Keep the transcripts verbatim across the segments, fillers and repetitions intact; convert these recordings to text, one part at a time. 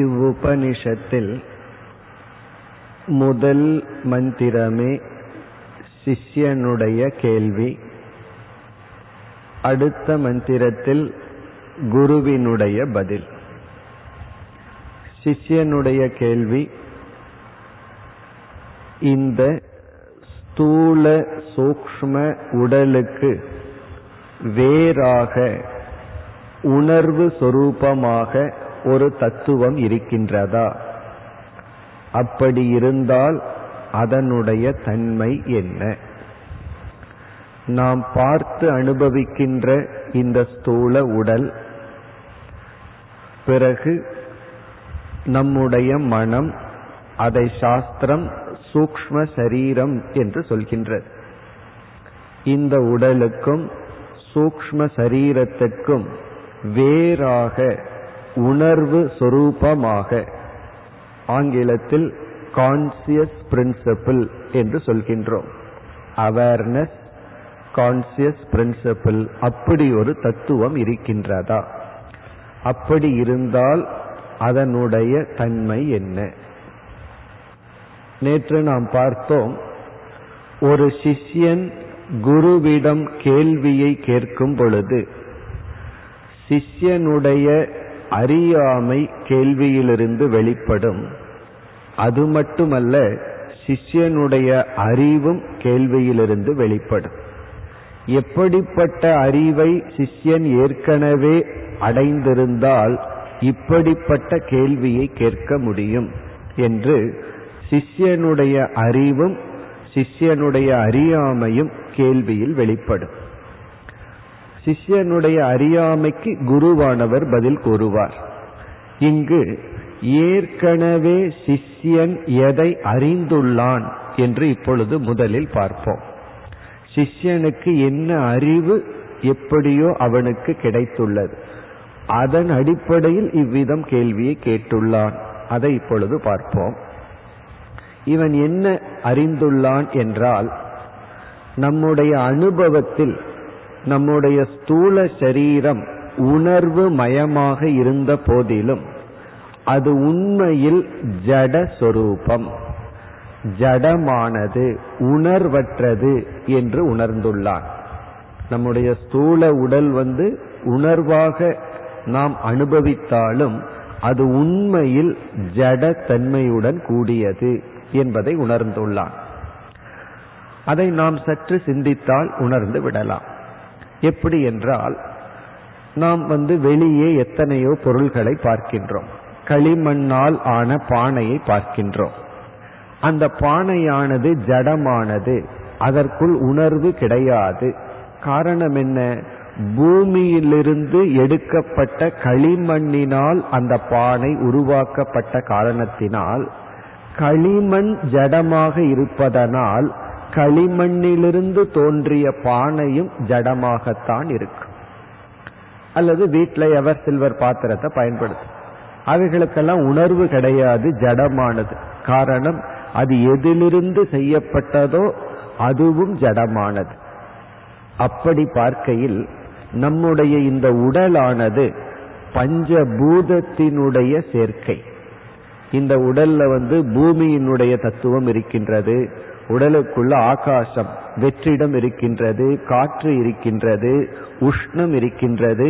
இவ்வுபனிஷத்தில் முதல் மந்திரமே சிஷ்யனுடைய கேள்வி. அடுத்த மந்திரத்தில் குருவினுடைய பதில். சிஷ்யனுடைய கேள்வி, இந்த ஸ்தூல சூக்ஷ்ம உடலுக்கு வேறாக உணர்வு சொரூபமாக ஒரு தத்துவம் இருக்கின்றதா? அப்படி இருந்தால் அதனுடைய தன்மை என்ன? நாம் பார்த்து அனுபவிக்கின்ற இந்த ஸ்தூல உடல், பிறகு நம்முடைய மனம், அதை சாஸ்திரம் சூக்ஷ்ம சரீரம் என்று சொல்கின்றது. இந்த உடலுக்கும் சூக்ஷ்ம சரீரத்துக்கும் வேறாக உணர்வு சொரூபமாக, ஆங்கிலத்தில் கான்சியஸ் பிரின்சிபிள் என்று சொல்கின்றோம். அவேர்னஸ், கான்சியஸ் பிரின்சிபிள், அப்படி ஒரு தத்துவம் இருக்கின்றதா? அப்படி இருந்தால் அதனுடைய தன்மை என்ன? நேற்று நாம் பார்த்தோம், ஒரு சிஷ்யன் குருவிடம் கேள்வியை கேட்கும் பொழுது சிஷ்யனுடைய அறியாமை கேள்வியிலிருந்து வெளிப்படும். அது மட்டுமல்ல, சிஷ்யனுடைய அறிவும் கேள்வியிலிருந்து வெளிப்படும். எப்படிப்பட்ட அறிவை சிஷ்யன் ஏற்கனவே அடைந்திருந்தால் இப்படிப்பட்ட கேள்வியை கேட்க முடியும் என்று சிஷ்யனுடைய அறிவும் சிஷ்யனுடைய அறியாமையும் கேள்வியில் வெளிப்படும். சிஷ்யனுடைய அறியாமைக்கு குருவானவர் பதில் கூறுவார். இங்கு ஏற்கனவே சிஷ்யன் எதை அறிந்துள்ளான் என்று இப்பொழுது முதலில் பார்ப்போம். சிஷ்யனுக்கு என்ன அறிவு எப்படியோ அவனுக்கு கிடைத்துள்ளது, அதன் அடிப்படையில் இவ்விதம் கேள்வியை கேட்டுள்ளான். அதை இப்பொழுது பார்ப்போம். இவன் என்ன அறிந்துள்ளான் என்றால், நம்முடைய அனுபவத்தில் நம்முடைய ஸ்தூல சரீரம் உணர்வு மயமாக இருந்த போதிலும் அது உண்மையில் ஜட சொரூபம், ஜடமானது, உணர்வற்றது என்று உணர்ந்துள்ளான். நம்முடைய ஸ்தூல உடல் வந்து உணர்வாக நாம் அனுபவித்தாலும் அது உண்மையில் ஜட தன்மையுடன் கூடியது என்பதை உணர்ந்துள்ளான். அதை நாம் சற்று சிந்தித்தால் உணர்ந்து விடலாம். எப்படி என்றால், நாம் வந்து வெளியே எத்தனையோ பொருள்களை பார்க்கின்றோம். களிமண்ணால் ஆன பானையை பார்க்கின்றோம். அந்த பானையானது ஜடமானது, அதற்குள் உணர்வு கிடையாது. காரணம் என்ன? பூமியிலிருந்து எடுக்கப்பட்ட களிமண்ணினால் அந்த பானை உருவாக்கப்பட்ட காரணத்தினால் களிமண் ஜடமாக இருப்பதனால் களிமண்ணிலிருந்து தோன்றிய பானையும் ஜடமாகத்தான் இருக்கும். அல்லது வீட்டில் எவர் சில்வர் பாத்திரத்தை பயன்படுத்தும், அவைகளுக்கெல்லாம் உணர்வு கிடையாது, ஜடமானது. காரணம், அது எதிலிருந்து செய்யப்பட்டதோ அதுவும் ஜடமானது. அப்படி பார்க்கையில் நம்முடைய இந்த உடலானது பஞ்சபூதத்தினுடைய சேர்க்கை. இந்த உடல்ல வந்து பூமியினுடைய தத்துவம் இருக்கின்றது, உடலுக்குள்ள ஆகாசம் வெற்றிடம் இருக்கின்றது, காற்று இருக்கின்றது, உஷ்ணம் இருக்கின்றது.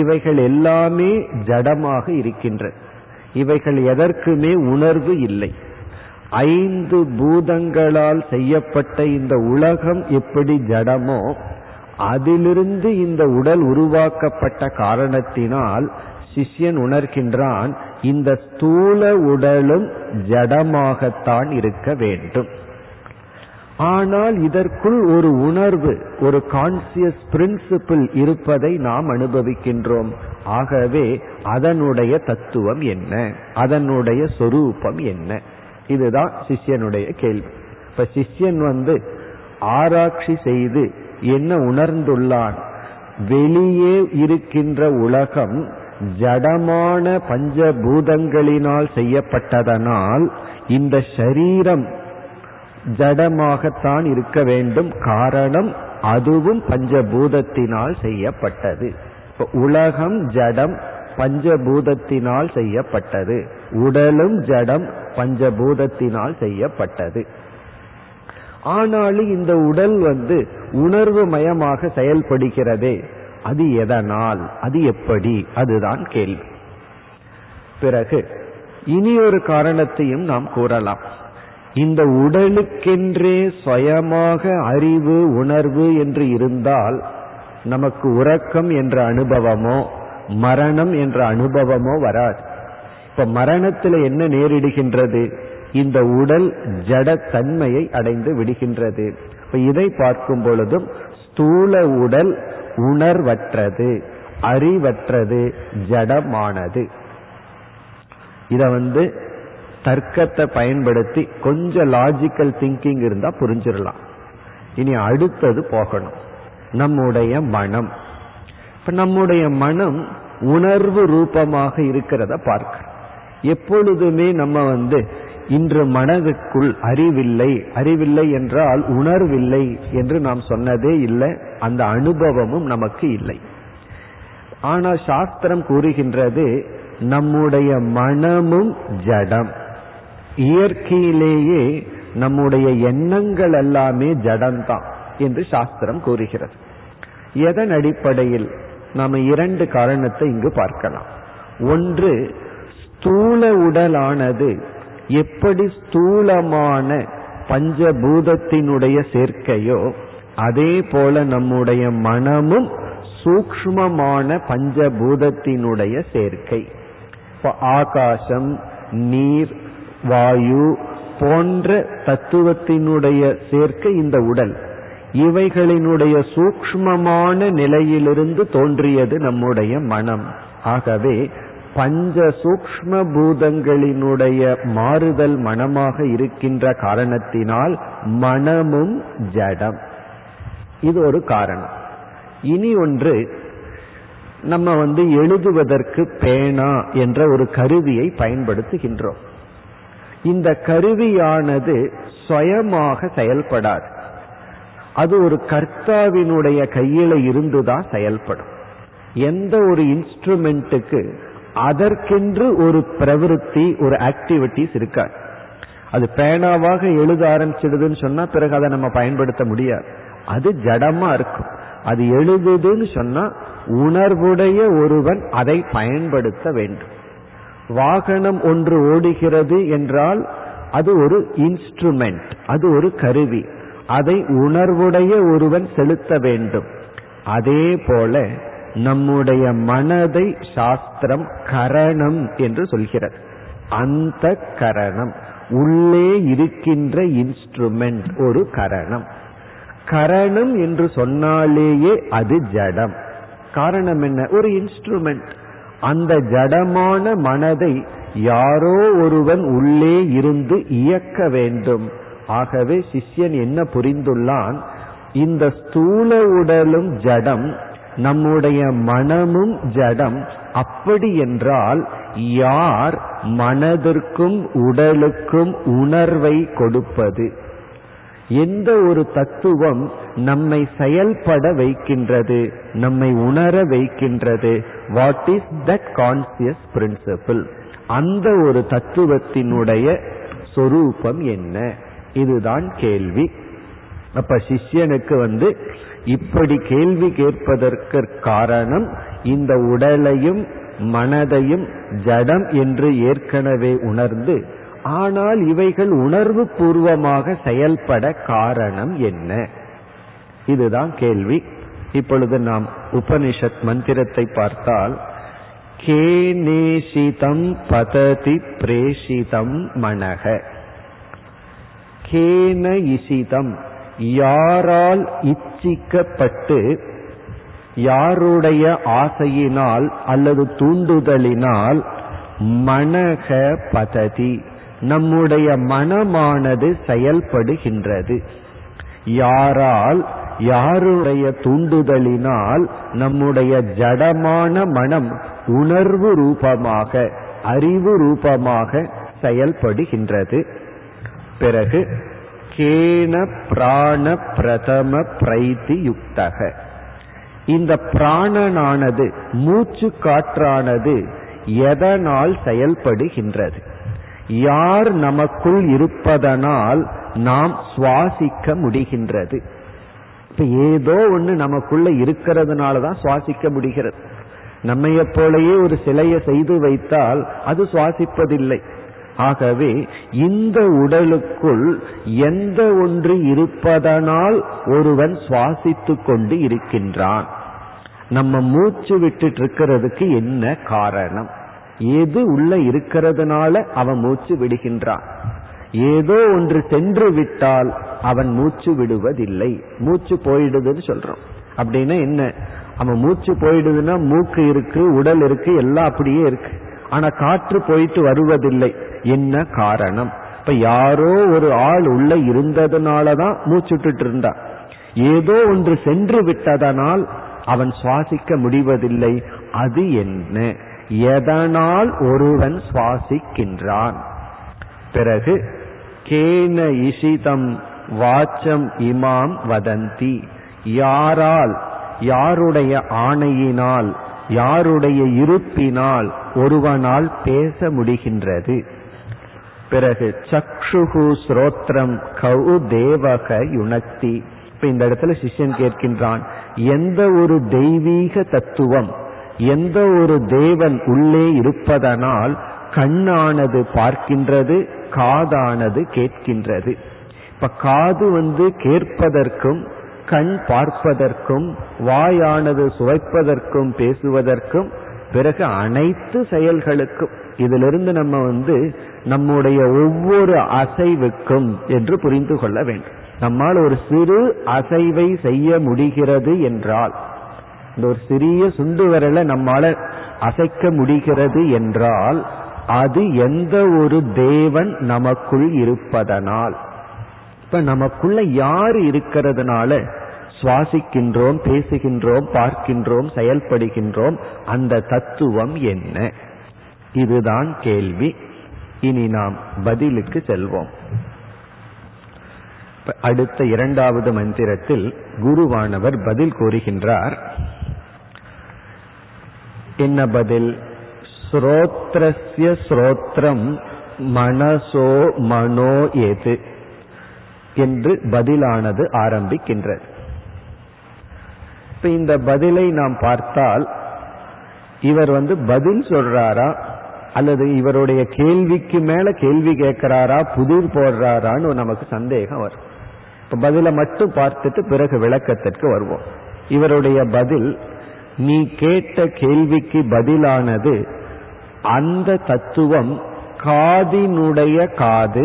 இவைகள் எல்லாமே ஜடமாக இருக்கின்றது. இவைகள் எதற்குமே உணர்வு இல்லை. ஐந்து பூதங்களால் செய்யப்பட்ட இந்த உலகம் எப்படி ஜடமோ, அதிலிருந்து இந்த உடல் உருவாக்கப்பட்ட காரணத்தினால் சிஷ்யன் உணர்கின்றான், இந்த ஸ்தூல உடலும் ஜடமாகத்தான் இருக்க வேண்டும். ஆனால் இதற்குள் ஒரு உணர்வு, ஒரு கான்சியஸ் பிரின்சிபிள் இருப்பதை நாம் அனுபவிக்கின்றோம். ஆகவே அதனுடைய தத்துவம் என்ன, அதனுடைய சொரூபம் என்ன? இதுதான் சிஷ்யனுடைய கேள்வி. இப்ப சிஷ்யன் வந்து ஆராய்ச்சி செய்து என்ன உணர்ந்துள்ளான்? வெளியே இருக்கின்ற உலகம் ஜடமான பஞ்சபூதங்களினால் செய்யப்பட்டதனால் இந்த சரீரம் ஜடமாகத்தான் இருக்க வேண்டும். காரணம், அதுவும் பஞ்சபூதத்தினால் செய்யப்பட்டது. உலகம் ஜடம், பஞ்சபூதத்தினால் செய்யப்பட்டது. உடலும் ஜடம் பஞ்சபூதத்தினால் செய்யப்பட்டது. ஆனாலும் இந்த உடல் வந்து உணர்வு மயமாக செயல்படுகிறதே, அது எதனால், அது எப்படி, அதுதான் கேள்வி. பிறகு இனி ஒரு காரணத்தையும் நாம் கூறலாம். இந்த உடலுக்கென்றே சுயமாக அறிவு உணர்வு என்று இருந்தால் நமக்கு உறக்கம் என்ற அனுபவமோ மரணம் என்ற அனுபவமோ வராது. இப்ப மரணத்தில் என்ன நேரிடுகின்றது? இந்த உடல் ஜடத்தன்மையை அடைந்து விடுகின்றது. இப்ப இதை பார்க்கும் பொழுதும் ஸ்தூல உடல் உணர்வற்றது, அறிவற்றது, ஜடமானது. இத வந்து தர்க்கத்தை பயன்படுத்தி கொஞ்சம் லாஜிக்கல் திங்கிங் இருந்தா புரிஞ்சிடலாம். இனி அடுத்தது போகணும், நம்முடைய மனம். இப்ப நம்முடைய மனம் உணர்வு ரூபமாக இருக்கிறத பார்க்கிறோம். எப்பொழுதுமே நம்ம வந்து இன்று மனதுக்குள் அறிவில்லை, அறிவில்லை என்றால் உணர்வில்லை என்று நாம் சொன்னதே இல்லை, அந்த அனுபவமும் நமக்கு இல்லை. ஆனால் சாஸ்திரம் கூறுகின்றது நம்முடைய மனமும் ஜடம். இயற்கையிலேயே நம்முடைய எண்ணங்கள் எல்லாமே ஜடம்தான் என்று சாஸ்திரம் கூறுகிறது. எதன் அடிப்படையில்? நாம் இரண்டு காரணத்தை இங்கு பார்க்கலாம். ஒன்று, ஸ்தூல உடலானது எப்படி ஸ்தூலமான பஞ்சபூதத்தினுடைய சேர்க்கையோ அதே போல நம்முடைய மனமும் சூக்ஷ்மமான பஞ்சபூதத்தினுடைய சேர்க்கை. ஆகாசம், நீர், வாயு போன்ற தத்துவத்தினுடைய சேர்க்கை இந்த உடல். இவைகளினுடைய சூக்ஷ்மமான நிலையிலிருந்து தோன்றியது நம்முடைய மனம். ஆகவே பஞ்ச சூக்ஷ்ம பூதங்களினுடைய மாறுதல் மனமாக இருக்கின்ற காரணத்தினால் மனமும் ஜடம். இது ஒரு காரணம். இனி ஒன்று, நம்ம வந்து எழுதுவதற்கு பேனா என்ற ஒரு கருவியை பயன்படுத்துகின்றோம். இந்த கருவியானது சுயமாக செயல்படாது, அது ஒரு கர்த்தாவினுடைய கையில இருந்துதான் செயல்படும். எந்த ஒரு இன்ஸ்ட்ருமெண்ட்டுக்கு அதற்கென்று ஒரு பிரவிற்த்தி, ஒரு ஆக்டிவிட்டிஸ் இருக்காது. அது பேனாவாக எழுத ஆரம்பிச்சிடுதுன்னு சொன்னா பிறகு அதை நம்ம பயன்படுத்த முடியாது, அது ஜடமா இருக்கும். அது எழுதுதுன்னு சொன்னா உணர்வுடைய ஒருவன் அதை பயன்படுத்த வேண்டும். வாகனம் ஒன்று ஓடுகிறது என்றால் அது ஒரு இன்ஸ்ட்ருமெண்ட், அது ஒரு கருவி, அதை உணர்வுடைய ஒருவன் செலுத்த வேண்டும். அதே போல நம்முடைய மனதை சாஸ்திரம் கரணம் என்று சொல்கிறது. அந்த கரணம் உள்ளே இருக்கின்ற இன்ஸ்ட்ருமெண்ட் ஒரு கரணம். கரணம் என்று சொன்னாலேயே அது ஜடம். காரணம் என்ன? ஒரு இன்ஸ்ட்ருமெண்ட். அந்த ஜடமான மனதை யாரோ ஒருவன் உள்ளே இருந்து இயக்க வேண்டும். ஆகவே சிஷ்யன் என்ன புரிந்துள்ளான்? இந்த ஸ்தூல உடலும் ஜடம், நம்முடைய மனமும் ஜடம். அப்படி என்றால் யார் மனதிற்கும் உடலுக்கும் உணர்வை கொடுப்பது? எந்த ஒரு தத்துவம் நம்மை செயல்பட வைக்கின்றது, நம்மை உணர வைக்கின்றது? What is that conscious principle? அந்த ஒரு தத்துவத்தினுடைய சொரூபம் என்ன? இதுதான் கேள்வி. அப்ப சிஷ்யனுக்கு வந்து இப்படி கேள்வி கேட்பதற்கு காரணம், இந்த உடலையும் மனதையும் ஜடம் என்று ஏற்கனவே உணர்ந்து, ஆனால் இவைகள் உணர்வு பூர்வமாக செயல்பட காரணம் என்ன? இதுதான் கேள்வி. இப்பொழுது நாம் உபனிஷத் மந்திரத்தை பார்த்தால், கேநேஷிதம் பததி பிரேஷிதம் மனக. கேன இசிதம், யாரால் இச்சிக்கப்பட்டு, யாருடைய ஆசையினால் அல்லது தூண்டுதலினால், மனக பததி, நம்முடைய மனமானது செயல்படுகின்றது. யாரால், யாருடைய தூண்டுதலினால் நம்முடைய ஜடமான மனம் உணர்வு ரூபமாக அறிவு ரூபமாக செயல்படுகின்றது. பிறகு கேன பிராண பிரதம பிரைத்தி யுக்தக, இந்த பிராணனானது மூச்சு காற்றானது எதனால் செயல்படுகின்றது, யார் நமக்குள் இருப்பதனால் நாம் சுவாசிக்க முடிகின்றது. இப்ப ஏதோ ஒன்று நமக்குள்ள இருக்கிறதுனால தான் சுவாசிக்க முடிகிறது. நம்மைய போலயே ஒரு சிலையை செய்து வைத்தால் அது சுவாசிப்பதில்லை. ஆகவே இந்த உடலுக்குள் எந்த ஒன்று இருப்பதனால் ஒருவன் சுவாசித்து கொண்டு இருக்கின்றான். நம்ம மூச்சு விட்டுட்டு இருக்கிறதுக்கு என்ன காரணம், ஏது உள்ள இருக்கிறதுனால அவன் மூச்சு விடுகின்றான். ஏதோ ஒன்று சென்று விட்டால் அவன் மூச்சு விடுவதில்லை, மூச்சு போயிடுதுன்னு சொல்றோம். அப்படின்னா என்ன, அவன் மூச்சு போயிடுதுன்னா மூக்கு இருக்கு, உடல் இருக்கு, எல்லாம் அப்படியே இருக்கு, ஆனா காற்று போயிட்டு வருவதில்லை. என்ன காரணம்? இப்ப யாரோ ஒரு ஆள் உள்ள இருந்ததுனாலதான் மூச்சுட்டு இருந்தான். ஏதோ ஒன்று சென்று விட்டதனால் அவன் சுவாசிக்க முடிவதில்லை. அது என்ன, எதனால் ஒருவன் சுவாசிக்கின்றான்? பிறகு கேன இஷிதம் வாச்சம் இமாம் வதந்தி, யாரால், யாருடைய ஆணையினால், யாருடைய இருப்பினால் ஒருவனால் பேச முடிகின்றது. பிறகு சக்ஷுகு ஸ்ரோத்ரம் கவு தேவக யுனக்தி. இப்ப இந்த இடத்துல சிஷ்யன் கேட்கின்றான், எந்த ஒரு தெய்வீக தத்துவம், எந்த ஒரு தேவன் உள்ளே இருப்பதனால் கண்ணானது பார்க்கின்றது, காதானது கேட்கின்றது. இப்ப காது வந்து கேட்பதற்கும், கண் பார்ப்பதற்கும், வாயானது சுவைப்பதற்கும், பேசுவதற்கும், பிறகு அனைத்து செயல்களுக்கும், இதிலிருந்து நம்ம வந்து நம்முடைய ஒவ்வொரு அசைவுக்கும் என்று புரிந்து கொள்ள வேண்டும். நம்மால் ஒரு சிறு அசைவை செய்ய முடிகிறது என்றால், இந்த ஒரு சிறிய சுண்டு விரலை நம்மால அசைக்க முடிகிறது என்றால் அது எந்த ஒரு தேவன் நமக்குள் இருப்பதனால். இப்ப நமக்குள்ள யார் இருக்கிறதுனால சுவாசிக்கின்றோம், பேசுகின்றோம், பார்க்கின்றோம், செயல்படுகின்றோம், அந்த தத்துவம் என்ன? இதுதான் கேள்வி. இனி நாம் பதிலுக்கு செல்வோம். அடுத்த இரண்டாவது மந்திரத்தில் குருவானவர் பதில் கூறுகின்றார். என்ன பதில்? ஸ்ரோத்ரஸ்ய ஸ்ரோத்ரம் மனசோ மனோ ஏது என்று பதிலானது ஆரம்பிக்கின்றது. இப்ப இந்த பதிலை நாம் பார்த்தால், இவர் வந்து பதில் சொல்றாரா அல்லது இவருடைய கேள்விக்கு மேல கேள்வி கேட்கிறாரா, புதிர் போடுறாரான்னு நமக்கு சந்தேகம் வரும். இப்ப பதிலை மட்டும் பார்த்துட்டு பிறகு விளக்கத்திற்கு வருவோம். இவருடைய பதில், நீ கேட்ட கேள்விக்கு பதிலானது அந்த தத்துவம் காதினுடைய காது,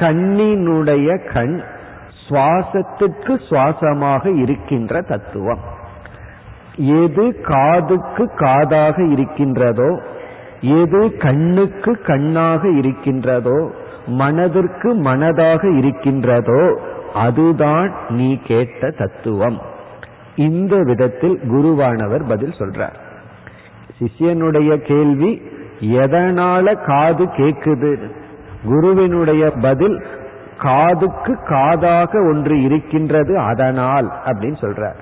கண்ணினுடைய கண், சுவாசத்துக்கு சுவாசமாக இருக்கின்ற தத்துவம். எது காதுக்கு காதாக இருக்கின்றதோ, எது கண்ணுக்கு கண்ணாக இருக்கின்றதோ, மனதிற்கு மனதாக இருக்கின்றதோ, அதுதான் நீ கேட்ட தத்துவம். இந்த விதத்தில் குருவானவர் பதில் சொல்றார். சிஷ்யனுடைய கேள்வி எதனால காது கேக்குது, குருவினுடைய பதில் காதுக்கு காதாக ஒன்று இருக்கின்றது அதனால் அப்படின்னு சொல்றார்.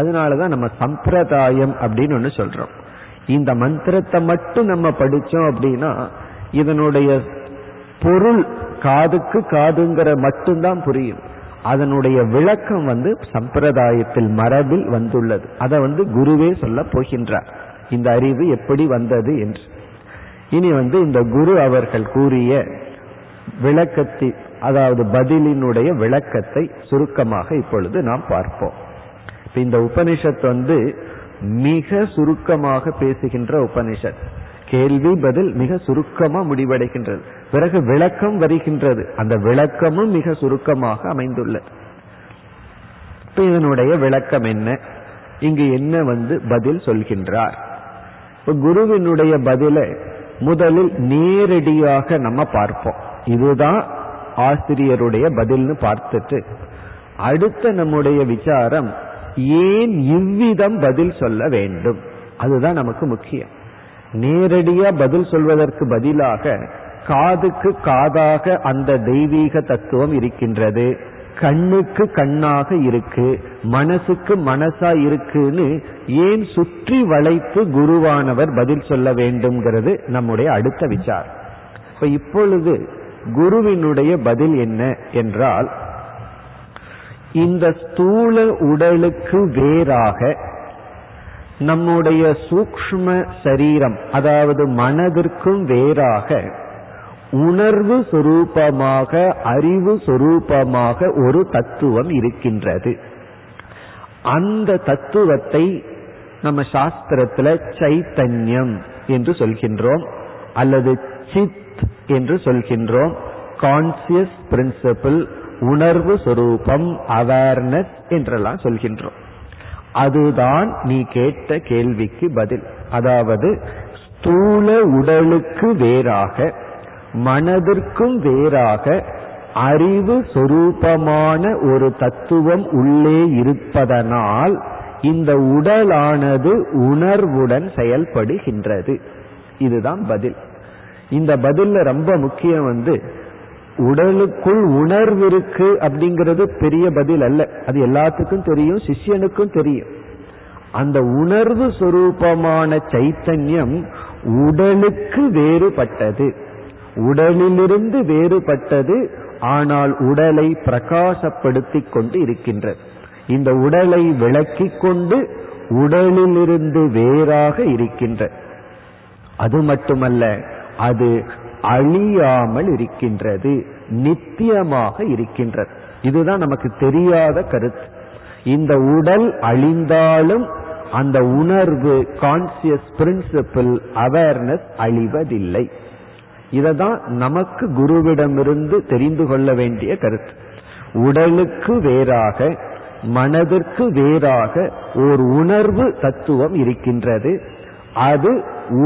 அதனாலதான் நம்ம சம்பிரதாயம் அப்படின்னு ஒன்று சொல்றோம். இந்த மந்திரத்தை மட்டும் நம்ம படிச்சோம் அப்படின்னா இதனுடைய பொருள் காதுக்கு காதுங்கிற மட்டும்தான் புரியும். அதனுடைய விளக்கம் வந்து சம்பிரதாயத்தில், மரபில் வந்துள்ளது. அதை வந்து குருவே சொல்ல போகின்றார், இந்த அறிவு எப்படி வந்தது என்று. இனி வந்து இந்த குரு அவர்கள் கூறிய விளக்கத்தி, அதாவது பதிலினுடைய விளக்கத்தை சுருக்கமாக இப்பொழுது நாம் பார்ப்போம். இந்த உபனிஷத் வந்து மிக சுருக்கமாக பேசுகின்ற உபனிஷத். கேள்வி பதில் மிக சுருக்கமாக முடிவடைகின்றது. பிறகு விளக்கம் வருகின்றது. அந்த விளக்கமும் மிக சுருக்கமாக அமைந்துள்ளது. இப்ப இதனுடைய விளக்கம் என்ன, இங்கு என்ன வந்து பதில் சொல்கின்றார்? குருவினுடைய பதிலை முதலில் நேரடியாக நம்ம பார்ப்போம். இதுதான் ஆசிரியருடைய பதில்னு பார்த்துட்டு அடுத்த நம்முடைய விசாரம், ஏன் இவ்விதம் பதில் சொல்ல வேண்டும், அதுதான் நமக்கு முக்கியம். நேரடியா பதில் சொல்வதற்கு பதிலாக காதுக்கு காதாக அந்த தெய்வீக தத்துவம் இருக்கின்றது, கண்ணுக்கு கண்ணாக இருக்கு, மனசுக்கு மனசா இருக்குன்னு ஏன் சுற்றி வளைத்து குருவானவர் பதில் சொல்ல வேண்டும்ங்கிறது நம்முடைய அடுத்த விசாரம். இப்ப இப்பொழுது குருவினுடைய பதில் என்ன என்றால், இந்த ஸ்தூல உடலுக்கு வேறாக நம்முடைய சூக்ஷ்ம சரீரம், அதாவது மனதிற்கும் வேறாக உணர்வு சொரூபமாக அறிவு சொரூபமாக ஒரு தத்துவம் இருக்கின்றது. அந்த தத்துவத்தை நம்ம சாஸ்திரத்துல சைத்தன்யம் என்று சொல்கின்றோம் அல்லது சித் என்று சொல்கின்றோம். கான்சியஸ் பிரின்சிபிள், உணர்வு சொரூபம், அவேர்னஸ் என்றெல்லாம் சொல்கின்றோம். அதுதான் நீ கேட்ட கேள்விக்கு பதில். அதாவது ஸ்தூல உடலுக்கு வேறாக மனதிற்கும் வேறாக அறிவு சொரூபமான ஒரு தத்துவம் உள்ளே இருப்பதனால் இந்த உடலானது உணர்வுடன் செயல்படுகின்றது. இதுதான் பதில். இந்த பதில்ல ரொம்ப முக்கியம் வந்து உடலுக்குள் உணர்வு இருக்கு அப்படிங்கிறது பெரிய பதில் அல்ல, அது எல்லாத்துக்கும் தெரியும், சிஷ்யனுக்கும் தெரியும். அந்த உணர்வு சொரூபமான சைத்தன்யம் உடலுக்கு வேறுபட்டது, உடலிலிருந்து வேறுபட்டது, ஆனால் உடலை பிரகாசப்படுத்தி கொண்டு இருக்கின்றது. இந்த உடலை விளக்கி கொண்டு உடலிலிருந்து வேறாக இருக்கின்றது. அது மட்டுமல்ல, அது அழியாமல் இருக்கின்றது, நித்தியமாக இருக்கின்றது. இதுதான் நமக்கு தெரியாத கருத்து. இந்த உடல் அழிந்தாலும் அந்த உணர்வு, கான்சியஸ் பிரின்சிபிள், அவேர்னஸ் அழிவதில்லை. இததான் நமக்கு குருவிடமிருந்து தெரிந்து கொள்ள வேண்டிய கருத்து. உடலுக்கு வேறாக மனதிற்கு வேறாக ஒரு உணர்வு தத்துவம் இருக்கின்றது. அது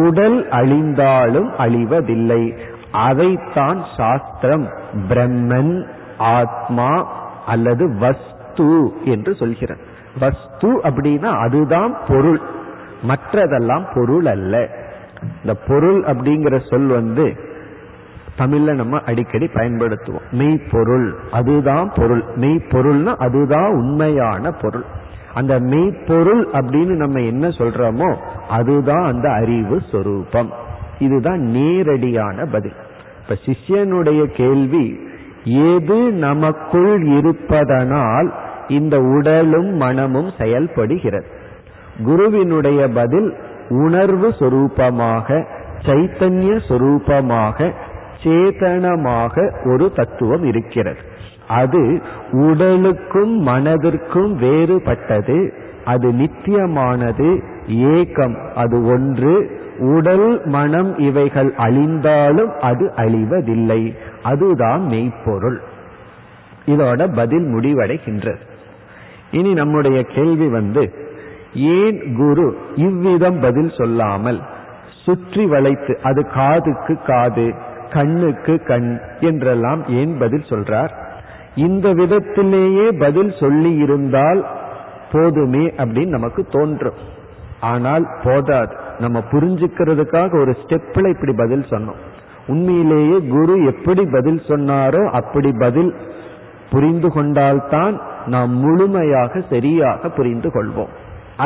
உடல் அழிந்தாலும் அழிவதில்லை. அதைத்தான் சாஸ்திரம் பிரம்மன், ஆத்மா அல்லது வஸ்து என்று சொல்கிறது. வஸ்து அப்படின்னா அதுதான் பொருள், மற்றதெல்லாம் பொருள் அல்ல. இந்த பொருள் அப்படிங்கிற சொல் வந்து தமிழ்ல நம்ம அடிக்கடி பயன்படுத்துவோம். மெய் பொருள், அதுதான் பொருள். மெய் பொருள்னா அதுதான் உண்மையான பொருள். அந்த மெய்ப்பொருள் அப்படின்னு நம்ம என்ன சொல்றோமோ அதுதான் அந்த அறிவு சொரூபம். இதுதான் நேரடியான பதில். இப்ப சிஷ்யனுடைய கேள்வி, எது நமக்குள் இருப்பதனால் இந்த உடலும் மனமும் செயல்படுகிறது? குருவினுடைய பதில் உணர்வு சொரூபமாக, சைத்தன்ய சொரூபமாக, சேதனமாக ஒரு தத்துவம் இருக்கிறது. அது உடலுக்கும் மனதிற்கும் வேறுபட்டது, அது நித்தியமானது, ஏகம், அது ஒன்று. உடல் மனம் இவைகள் அழிந்தாலும் அது அழிவதில்லை. அதுதான் மெய்ப்பொருள். இதோட பதில் முடிவடைகின்றது. இனி நம்முடைய கேள்வி வந்து, ஏன் குரு இவ்விதம் பதில் சொல்லாமல் சுற்றி வளைத்து, அது காதுக்கு காது, கண்ணுக்கு கண் என்றெல்லாம் ஏன் பதில் சொல்றார்? இந்த விதத்திலேயே பதில் சொல்லி இருந்தால் போதுமே அப்படின்னு நமக்கு தோன்றும். ஆனால் போதாது. நம்ம புரிஞ்சுக்கிறதுக்காக ஒரு ஸ்டெப்ல இப்படி பதில் சொன்னோம். உண்மையிலேயே குரு எப்படி பதில் சொன்னாரோ அப்படி பதில் புரிந்து கொண்டால்தான் நாம் முழுமையாக சரியாக புரிந்து கொள்வோம்.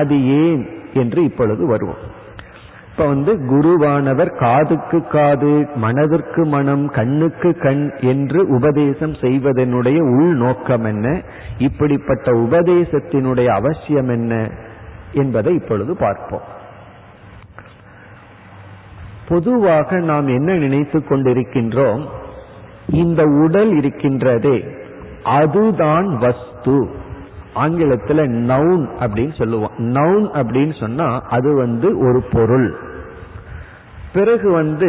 அது ஏன் என்று இப்பொழுது வருவோம். இப்ப வந்து குருவானவர் காதுக்கு காது, மனதிற்கு மனம், கண்ணுக்கு கண் என்று உபதேசம் செய்வதனுடைய உள் நோக்கம் என்ன, இப்படிப்பட்ட உபதேசத்தினுடைய அவசியம் என்ன என்பதை இப்பொழுது பார்ப்போம். பொதுவாக நாம் என்ன நினைத்து கொண்டிருக்கின்றோம், இந்த உடல் இருக்கின்றதே அதுதான் வஸ்து. ஆங்கிலத்தில் நவுன் அப்படின்னு சொல்லுவோம். நவுன் அப்படின்னு சொன்னா அது வந்து ஒரு பொருள். பிறகு வந்து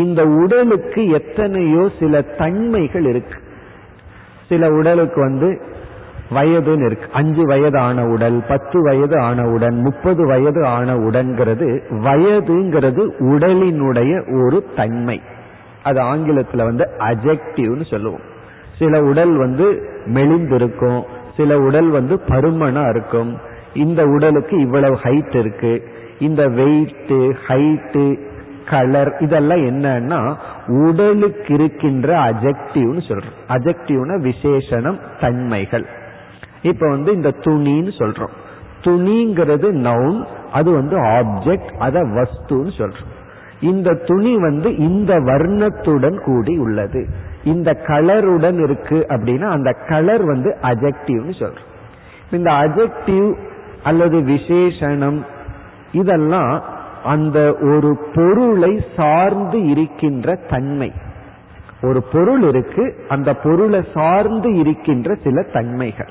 இந்த உடலுக்கு எத்தனையோ சில தன்மைகள் இருக்கு. சில உடலுக்கு வந்து வயதுன்னு இருக்கு. அஞ்சு வயது ஆன உடல், பத்து வயது ஆன உடல், முப்பது வயது ஆன உடல்ங்கிறது, வயதுங்கிறது உடலினுடைய ஒரு தன்மை. அது ஆங்கிலத்தில் வந்து அஜெக்டிவ்னு சொல்லுவோம். சில உடல் வந்து மெலிந்திருக்கும், சில உடல் வந்து பருமனா இருக்கும். இந்த உடலுக்கு இவ்வளவு ஹைட் இருக்கு. இந்த வெயிட்டு, ஹைட்டு, கலர் இதெல்லாம் என்னன்னா உடலுக்கு இருக்கின்ற அஜெக்டிவ்னு சொல்றோம். அஜெக்டிவ்னா விசேஷணம், தன்மைகள். இப்ப வந்து இந்த துணின்னு சொல்றோம். துணிங்கிறது நவுன், அது வந்து ஆப்ஜெக்ட், அத வஸ்துன்னு சொல்றோம். இந்த துணி வந்து இந்த வர்ணத்துடன் கூடி உள்ளது, இந்த கலருடன் இருக்கு அப்படின்னா அந்த கலர் வந்து அஜெக்டிவ்னு சொல்றோம். இந்த அஜெக்டிவ் அல்லது விசேஷணம் இதெல்லாம் அந்த ஒரு பொருளை சார்ந்து இருக்கின்ற தன்மை. ஒரு பொருள் இருக்கு, அந்த பொருளை சார்ந்து இருக்கின்ற சில தன்மைகள்.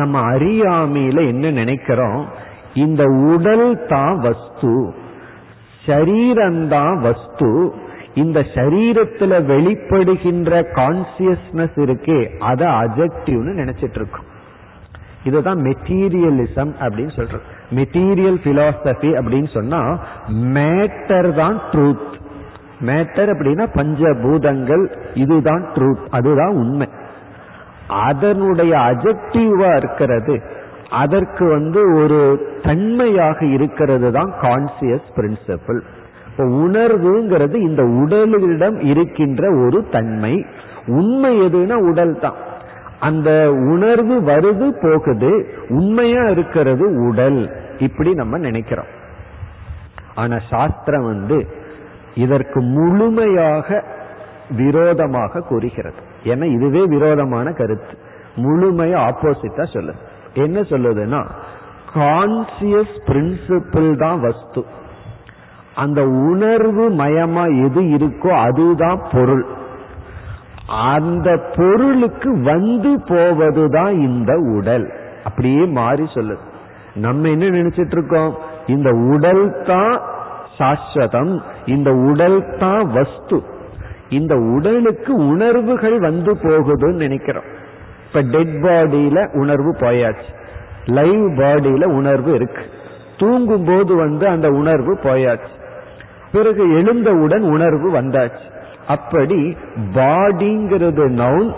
நம்ம அறியாமையில என்ன நினைக்கிறோம், இந்த உடல் தான் வஸ்து, சரீரம்தான் வஸ்து, இந்த சரீரத்துல வெளிப்படுகின்ற கான்சியஸ்னஸ் இருக்கே அத அஜெக்டிவ்னு நினைச்சிட்டு இருக்கோம். இதுதான் மெட்டீரியலிசம் அப்படின்னு சொல்றோம். மெட்டீரியல் பிலாசபி அப்படின்னு சொன்னா மேட்டர் தான் ட்ரூத். மேட்டர் அப்படின்னா பஞ்சபூதங்கள், இதுதான் ட்ரூத், அதுதான் உண்மை. அதனுடைய அஜெக்டிவா இருக்கிறது, அதற்கு வந்து ஒரு தன்மையாக இருக்கிறது தான் கான்சியஸ் பிரின்சிபிள். இப்போ உணர்வுங்கிறது இந்த உடலிடம் இருக்கின்ற ஒரு தன்மை. உண்மை எதுனா உடல் தான். அந்த உணர்வு வருது போகுது, உண்மையா இருக்கிறது உடல், இப்படி நம்ம நினைக்கிறோம். ஆனா சாஸ்திரம் வந்து இதற்கு முழுமையாக விரோதமாக கூறுகிறது. ஏன்னா இதுவே விரோதமான கருத்து, முழுமையா ஆப்போசிட்டா சொல்லுது. என்ன சொல்லுதுன்னா கான்சியஸ் பிரின்சிபிள் தான் வஸ்து, அந்த உணர்வு மயமா எது இருக்கோ அதுதான் பொருள், அந்த பொருளுக்கு வந்து போவதுதான் இந்த உடல், அப்படியே மாறி சொல்லுது. நம்ம என்ன நினைச்சிட்டு இருக்கோம், இந்த உடல் தான் சாஸ்வதம், இந்த உடல் தான் வஸ்து, இந்த உடலுக்கு உணர்வுகள் வந்து போகுதுன்னு நினைக்கிறோம். இப்ப டெட் பாடியில உணர்வு போயாச்சு, லைவ் பாடியில உணர்வு இருக்கு, தூங்கும் போது வந்து அந்த உணர்வு போயாச்சு, பிறகு எழுந்தவுடன் உணர்வு வந்தாச்சு. அப்படி பாடிங்கிறது நவுன்,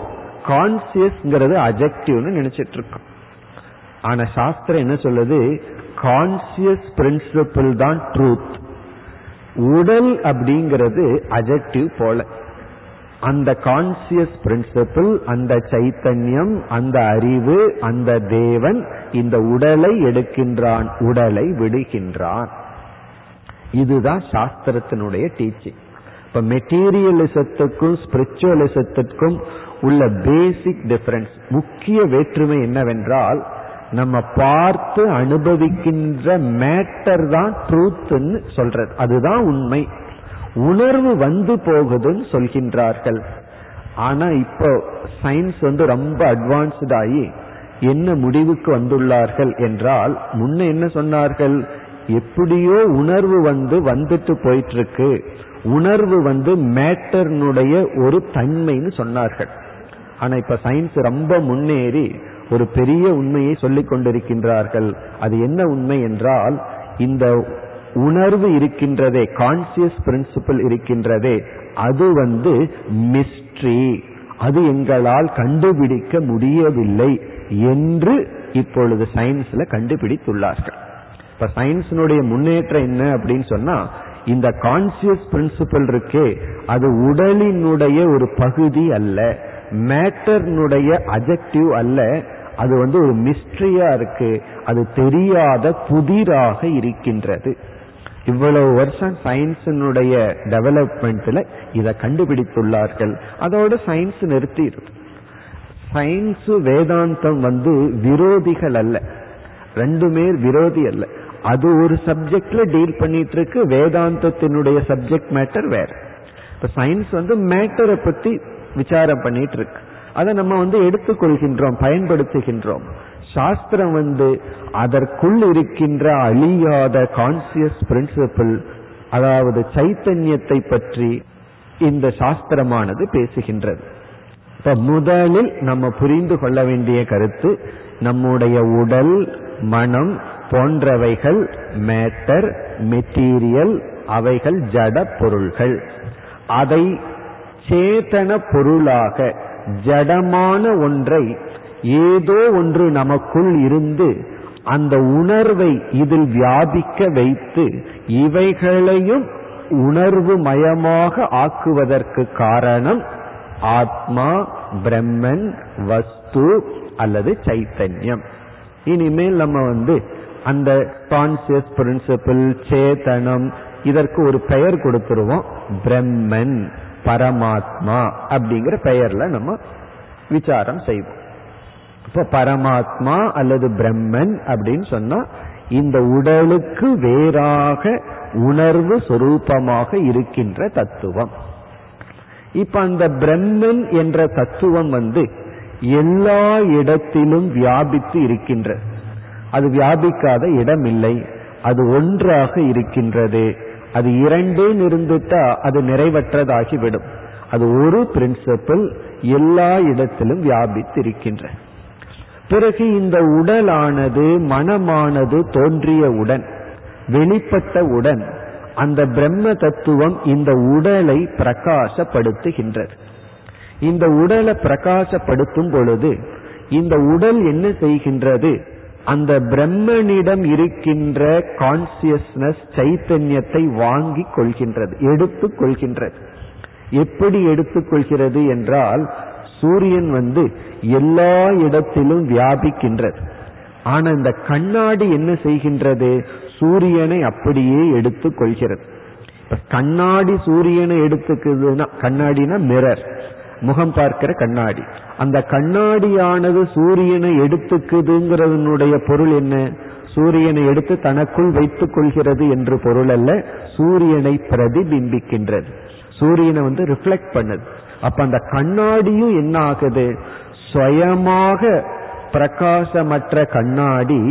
கான்சியஸ்ங்கிறது அஜெக்டிவ்னு நினைச்சிட்டு இருக்கோம். ஆனா சாஸ்திரம் என்ன சொல்லுது, கான்சியஸ் பிரின்சிபிள் தான் ட்ரூத், உடல் அப்படிங்கிறது அஜெக்டிவ் போல. அந்த கான்சியஸ் பிரின்சிபிள், அந்த சைத்தன்யம், அந்த அறிவு, அந்த தேவன் இந்த உடலை எடுக்கின்றான், உடலை விடுகின்றான். இதுதான் சாஸ்திரத்தினுடைய டீச்சிங். இப்ப மெட்டீரியலிசத்துக்கும் ஸ்பிரிச்சுவலிசத்திற்கும் உள்ள பேசிக் டிஃபரன்ஸ், முக்கிய வேற்றுமை என்னவென்றால், நம்ம பார்த்து அனுபவிக்கின்ற மேட்டர் தான் ட்ரூத்ன்னு சொல்றது, அதுதான் உண்மை, உணர்வு வந்து போகுதுன்னு சொல்கின்றார்கள். ஆனா இப்போ சயின்ஸ் வந்து ரொம்ப அட்வான்ஸ்டாகி என்ன முடிவுக்கு வந்துள்ளார்கள் என்றால், முன்ன என்ன சொன்னார்கள், எப்படியோ உணர்வு வந்து வந்துட்டு போயிட்டு இருக்கு, உணர்வு வந்து மேட்டர்னுடைய ஒரு தன்மைன்னு சொன்னார்கள். ஆனா இப்ப சயின்ஸ் ரொம்ப முன்னேறி ஒரு பெரிய உண்மையை சொல்லிக் கொண்டிருக்கின்றார்கள். அது என்ன உண்மை என்றால், இந்த உணர்வு இருக்கின்றதே, கான்சியஸ் பிரின்சிபிள் இருக்கின்றதே, அது வந்து மிஸ்ட்ரி, அது எங்களால் கண்டுபிடிக்க முடியவில்லை என்று இப்பொழுது சயின்ஸ்ல கண்டுபிடித்துள்ளார்கள். இப்ப சயின்ஸினுடைய முன்னேற்றம் என்ன அப்படின்னு சொன்னா, இந்த கான்சியஸ் பிரின்சிபிள் இருக்கே அது உடலினுடைய ஒரு பகுதி அல்ல, மேட்டர்னுடைய அஜெக்டிவ் அல்ல, அது வந்து ஒரு மிஸ்ட்ரியா இருக்கு, அது தெரியாத புதிராக இருக்கின்றது. இவ்வளவு வருஷம் சயின்ஸினுடைய டெவலப்மெண்ட்ல இதை கண்டுபிடித்துள்ளார்கள். அதோட சயின்ஸ் நிறுத்தி இருக்கு. சயின்ஸ் வேதாந்தம் வந்து விரோதிகள் அல்ல, ரெண்டுமே விரோதி அல்ல. அது ஒரு சப்ஜெக்ட்ல டீல் பண்ணிட்டு இருக்கு, வேதாந்தத்தினுடைய சப்ஜெக்ட் மேட்டர் வேற. இப்ப சயின்ஸ் வந்து மேட்டரை பத்தி விசாரம் பண்ணிட்டு இருக்கு, அதை நம்ம வந்து எடுத்துக்கொள்கின்றோம், பயன்படுத்துகின்றோம். சாஸ்திரம் வந்து அதற்குள் இருக்கின்ற அழியாத கான்சியஸ் பிரின்சிபிள், அதாவது சைத்தன்யத்தை பற்றி இந்த சாஸ்திரமானது பேசுகின்றது. இப்ப முதலில் நம்ம புரிந்து கொள்ள வேண்டிய கருத்து, நம்முடைய உடல், மனம் போன்றவைகள் மேட்டர், மெட்டீரியல், அவைகள் ஜட பொருள்கள். அதை சேதன பொருளாக, ஜடமான ஒன்றை, ஏதோ ஒன்று நமக்குள் இருந்து அந்த உணர்வை இதில் வியாபிக்க வைத்து இவைகளையும் உணர்வு மயமாக ஆக்குவதற்கு காரணம் ஆத்மா, பிரம்மன், வஸ்து அல்லது சைத்தன்யம். இனிமேல் நம்ம வந்து அந்த கான்சியஸ் பிரின்சிபிள், சேதனம், இதற்கு ஒரு பெயர் கொடுத்துருவோம். பிரம்மன், பரமாத்மா அப்படிங்கிற பெயர்ல நம்ம விசாரம் செய்வோம். இப்ப பரமாத்மா அல்லது பிரம்மன் அப்படின்னு சொன்னா இந்த உடலுக்கு வேறாக உணர்வு சொரூபமாக இருக்கின்ற தத்துவம். இப்ப அந்த பிரம்மன் என்ற தத்துவம் வந்து எல்லா இடத்திலும் வியாபித்து இருக்கின்ற, அது வியாபிக்காத இடமில்லை, அது ஒன்றாக இருக்கின்றது. அது இரண்டே இருந்துட்டா அது நிறைவற்றதாகிவிடும். அது ஒரு பிரின்சிபிள், எல்லா இடத்திலும் வியாபித்து இருக்கின்ற. பிறகு இந்த உடலானது, மனமானது தோன்றியவுடன், வெளிப்பட்டவுடன் அந்த பிரம்ம தத்துவம் இந்த உடலை பிரகாசப்படுத்துகின்றது. இந்த உடலை பிரகாசப்படுத்தும் பொழுது இந்த உடல் என்ன செய்கின்றது? அந்த பிரம்மனிடம் இருக்கின்ற கான்சியஸ்னஸ், சைத்தன்யத்தை வாங்கி கொள்கின்றது, எடுத்துக் கொள்கின்றது. எப்படி எடுத்துக்கொள்கிறது என்றால், சூரியன் வந்து எல்லா இடத்திலும் வியாபிக்கின்றது. ஆனா இந்த கண்ணாடி என்ன செய்கின்றது? சூரியனை அப்படியே எடுத்து கொள்கிறது. கண்ணாடி சூரியனை எடுத்துக்குதுன்னா, கண்ணாடினா மிரர், முகம் பார்க்கிற கண்ணாடி, அந்த கண்ணாடியானது சூரியனை எடுத்துக்குதுங்கிறதனுடைய பொருள் என்ன? சூரியனை எடுத்து தனக்குள் வைத்துக் கொள்கிறது என்று பொருள் அல்ல, சூரியனை பிரதிபிம்பிக்கின்றது, சூரியனை வந்து ரிஃப்ளெக்ட் பண்ணுது. அப்ப அந்த கண்ணாடியும் என்ன ஆகுது? சுயமாக பிரகாசமற்ற கண்ணாடி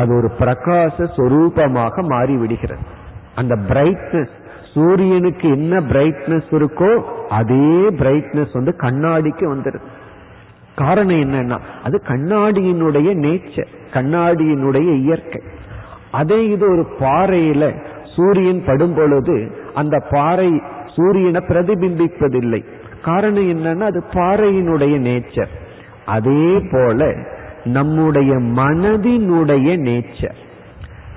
அது ஒரு பிரகாச சொரூபமாக மாறிவிடுகிறது. அந்த பிரைட்னஸ், சூரியனுக்கு என்ன பிரைட்னஸ் இருக்கோ அதே பிரைட்னஸ் வந்து கண்ணாடிக்கு வந்துடுது. காரணம் என்னன்னா, அது கண்ணாடியினுடைய நேச்சர், கண்ணாடியினுடைய இயற்கை. அதே இது ஒரு பாறையில சூரியன் படும் பொழுது அந்த பாறை சூரியனை பிரதிபிம்பிப்பதில்லை. காரணம் என்னன்னா, அது பாறையினுடைய நேச்சர். அதே போல நம்முடைய மனதினுடைய நேச்சர்,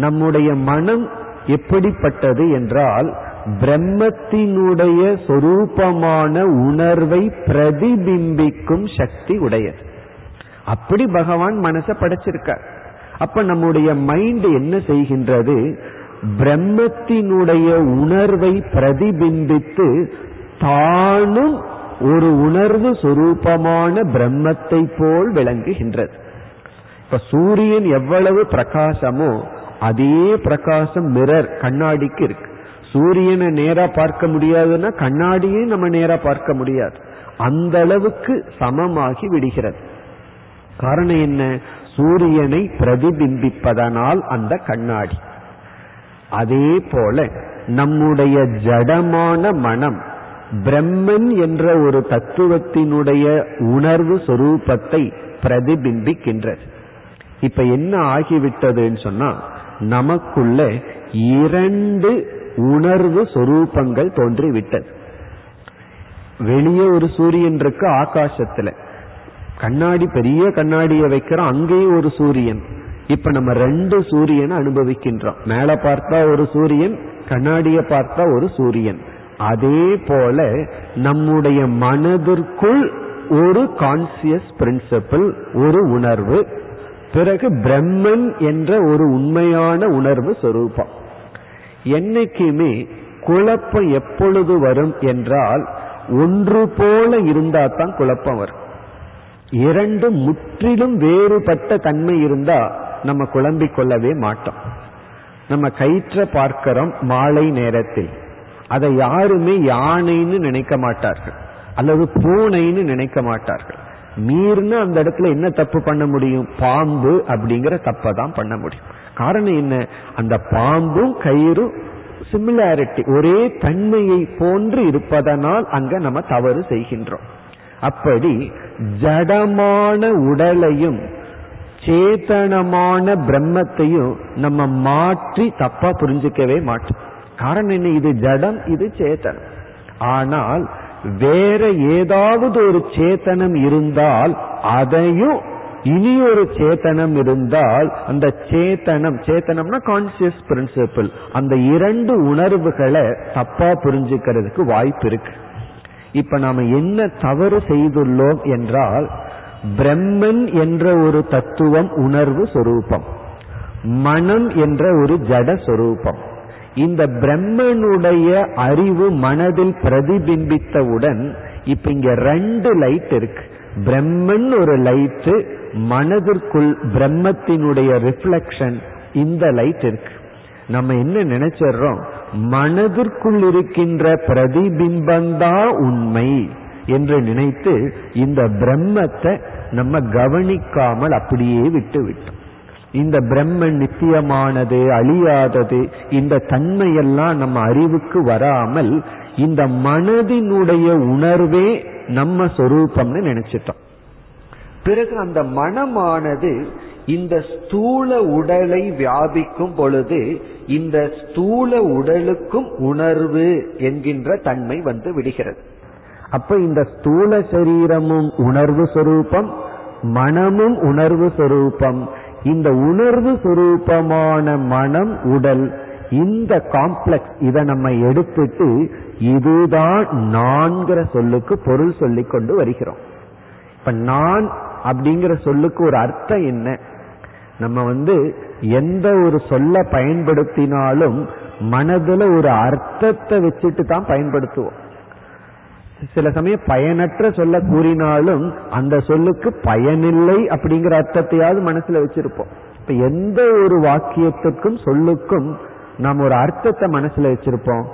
நம்முடைய மனம் எப்படிப்பட்டது என்றால், பிரம்மத்தினுடைய சொரூபமான உணர்வை பிரதிபிம்பிக்கும் சக்தி உடையது. அப்படி பகவான் மனசை படைச்சிருக்கார். அப்ப நம்முடைய மைண்ட் என்ன செய்கின்றது? பிரம்மத்தினுடைய உணர்வை பிரதிபிம்பித்து தானும் ஒரு உணர்வு சொரூபமான பிரம்மத்தை போல் விளங்குகின்றது. இப்ப சூரியன் எவ்வளவு பிரகாசமோ அதே பிரகாசம் மிரர் கண்ணாடிக்கு இருக்கு. சூரியனை நேரா பார்க்க முடியாதுன்னா கண்ணாடியே நம்ம நேரா பார்க்க முடியாது, அந்த அளவுக்கு சமமாகி விடுகிறது. காரணம் என்ன? சூரியனை பிரதிபிம்பிப்பதனால் அந்த கண்ணாடி. அதே போல நம்முடைய ஜடமான மனம் பிரம்மன் என்ற ஒரு தத்துவத்தினுடைய உணர்வு சொரூபத்தை பிரதிபிம்பிக்கின்றது. இப்ப என்ன ஆகிவிட்டதுன்னு சொன்னா, நமக்குள்ள இரண்டு உணர்வு சொரூபங்கள் தோன்றிவிட்டது. வெளியே ஒரு சூரியன் இருக்கு, ஆகாசத்துல கண்ணாடி, பெரிய கண்ணாடியை வைக்கிறோம், அங்கேயும் ஒரு சூரியன். இப்ப நம்ம ரெண்டு சூரியனை அனுபவிக்கின்றோம். மேல பார்த்தா ஒரு சூரியன், கண்ணாடியை பார்த்தா ஒரு சூரியன். அதே போல நம்முடைய மனதிற்குள் ஒரு கான்சியஸ் பிரின்சிபிள், ஒரு உணர்வு, பிறகு பிரம்மன் என்ற ஒரு உண்மையான உணர்வு சொரூபம். என்னைக்குமே குழப்பம் எப்பொழுது வரும் என்றால், ஒன்று போல இருந்தா தான் குழப்பம் வரும். இரண்டு முற்றிலும் வேறுபட்ட தன்மை இருந்தா நம்ம குழம்பிக் கொள்ளவே மாட்டோம். நம்ம கயிற்றை பார்க்கிறோம் மாலை நேரத்தில், அதை யாருமே யானைன்னு நினைக்க மாட்டார்கள் அல்லது பூனைன்னு நினைக்க மாட்டார்கள். மீறினு அந்த இடத்துல என்ன தப்பு பண்ண முடியும்? பாம்பு அப்படிங்கிற தப்பை தான் பண்ண முடியும். காரணம் என்ன? அந்த பாம்பும் கயிறும் சிமிலாரிட்டி, ஒரே தன்மையை போன்று இருப்பதனால் அங்க நம்ம தவறு செய்கின்றோம். அப்படி ஜடமான உடலையும் சேதனமான பிரம்மத்தையும் நம்ம மாற்றி தப்பா புரிஞ்சுக்கவே மாட்டோம். காரணம் என்ன? இது ஜடம், இது சேத்தனம். ஆனால் வேற ஏதாவது ஒரு சேத்தனம் இருந்தால் அதையும் இனி ஒரு சேத்தனம் இருந்தால் அந்த சேத்தனம், சேத்தனம்னா கான்சியஸ் பிரின்சிபிள், அந்த இரண்டு உணர்வுகளை தப்பா புரிஞ்சுக்கிறதுக்கு வாய்ப்பு இருக்கு. இப்ப நாம என்ன தவறு செய்துள்ளோம் என்றால், பிரம்மன் என்ற ஒரு தத்துவம் உணர்வு சொரூபம், மனம் என்ற ஒரு ஜட சொரூபம். இந்த பிரம்மனுடைய அறிவு மனதில் பிரதிபிம்பித்தவுடன் இப்ப இங்க ரெண்டு லைட் இருக்கு. பிரம்மன் ஒரு லைட்டு, மனதிற்குள் பிரம்மத்தினுடைய ரிஃப்ளெக்ஷன், இந்த லைட் இருக்கு. நம்ம என்ன நினைச்சிடறோம், மனதிற்குள் இருக்கின்ற பிரதிபிம்பந்தான் உண்மை என்று நினைத்து இந்த பிரம்மத்தை நம்ம கவனிக்காமல் அப்படியே விட்டு விட்டோம். இந்த பிரம்மன் நித்தியமானது, அழியாதது, இந்த தன்மையெல்லாம் நம்ம அறிவுக்கு வராமல் இந்த மனதினுடைய உணர்வே நம்ம சொரூபம்னு நினைச்சிட்டோம். பிறகு அந்த மனமானது இந்த ஸ்தூல உடலை வியாபிக்கும் பொழுது இந்த ஸ்தூல உடலுக்கும் உணர்வு என்கின்ற தன்மை வந்து விடுகிறது. அப்ப இந்த ஸ்தூல சரீரமும் உணர்வு சொரூபம், மனமும் உணர்வு சொரூபம். இந்த உணர்வு சொரூபமான மனம், உடல், இந்த காம்ப்ளெக்ஸ், இதை நம்ம எடுத்துட்டு இதுதான் நான்கிற சொல்லுக்கு பொருள் சொல்லி கொண்டு வருகிறோம். இப்ப நான் அப்படிங்கிற சொல்லுக்கு ஒரு அர்த்தம் என்ன? நம்ம வந்து எந்த ஒரு சொல்ல பயன்படுத்தினாலும் மனதுல ஒரு அர்த்தத்தை வச்சுட்டு தான் பயன்படுத்துவோம். சில சமயம் பயனற்ற சொல்ல கூறினாலும் அந்த சொல்லுக்கு பயனில்லை அப்படிங்கிற அர்த்தத்தையாவது மனசுல வச்சிருப்போம். இப்ப எந்த ஒரு வாக்கியத்துக்கும் சொல்லுக்கும் நாம் ஒரு அர்த்தத்தை மனசுல வச்சிருப்போம்.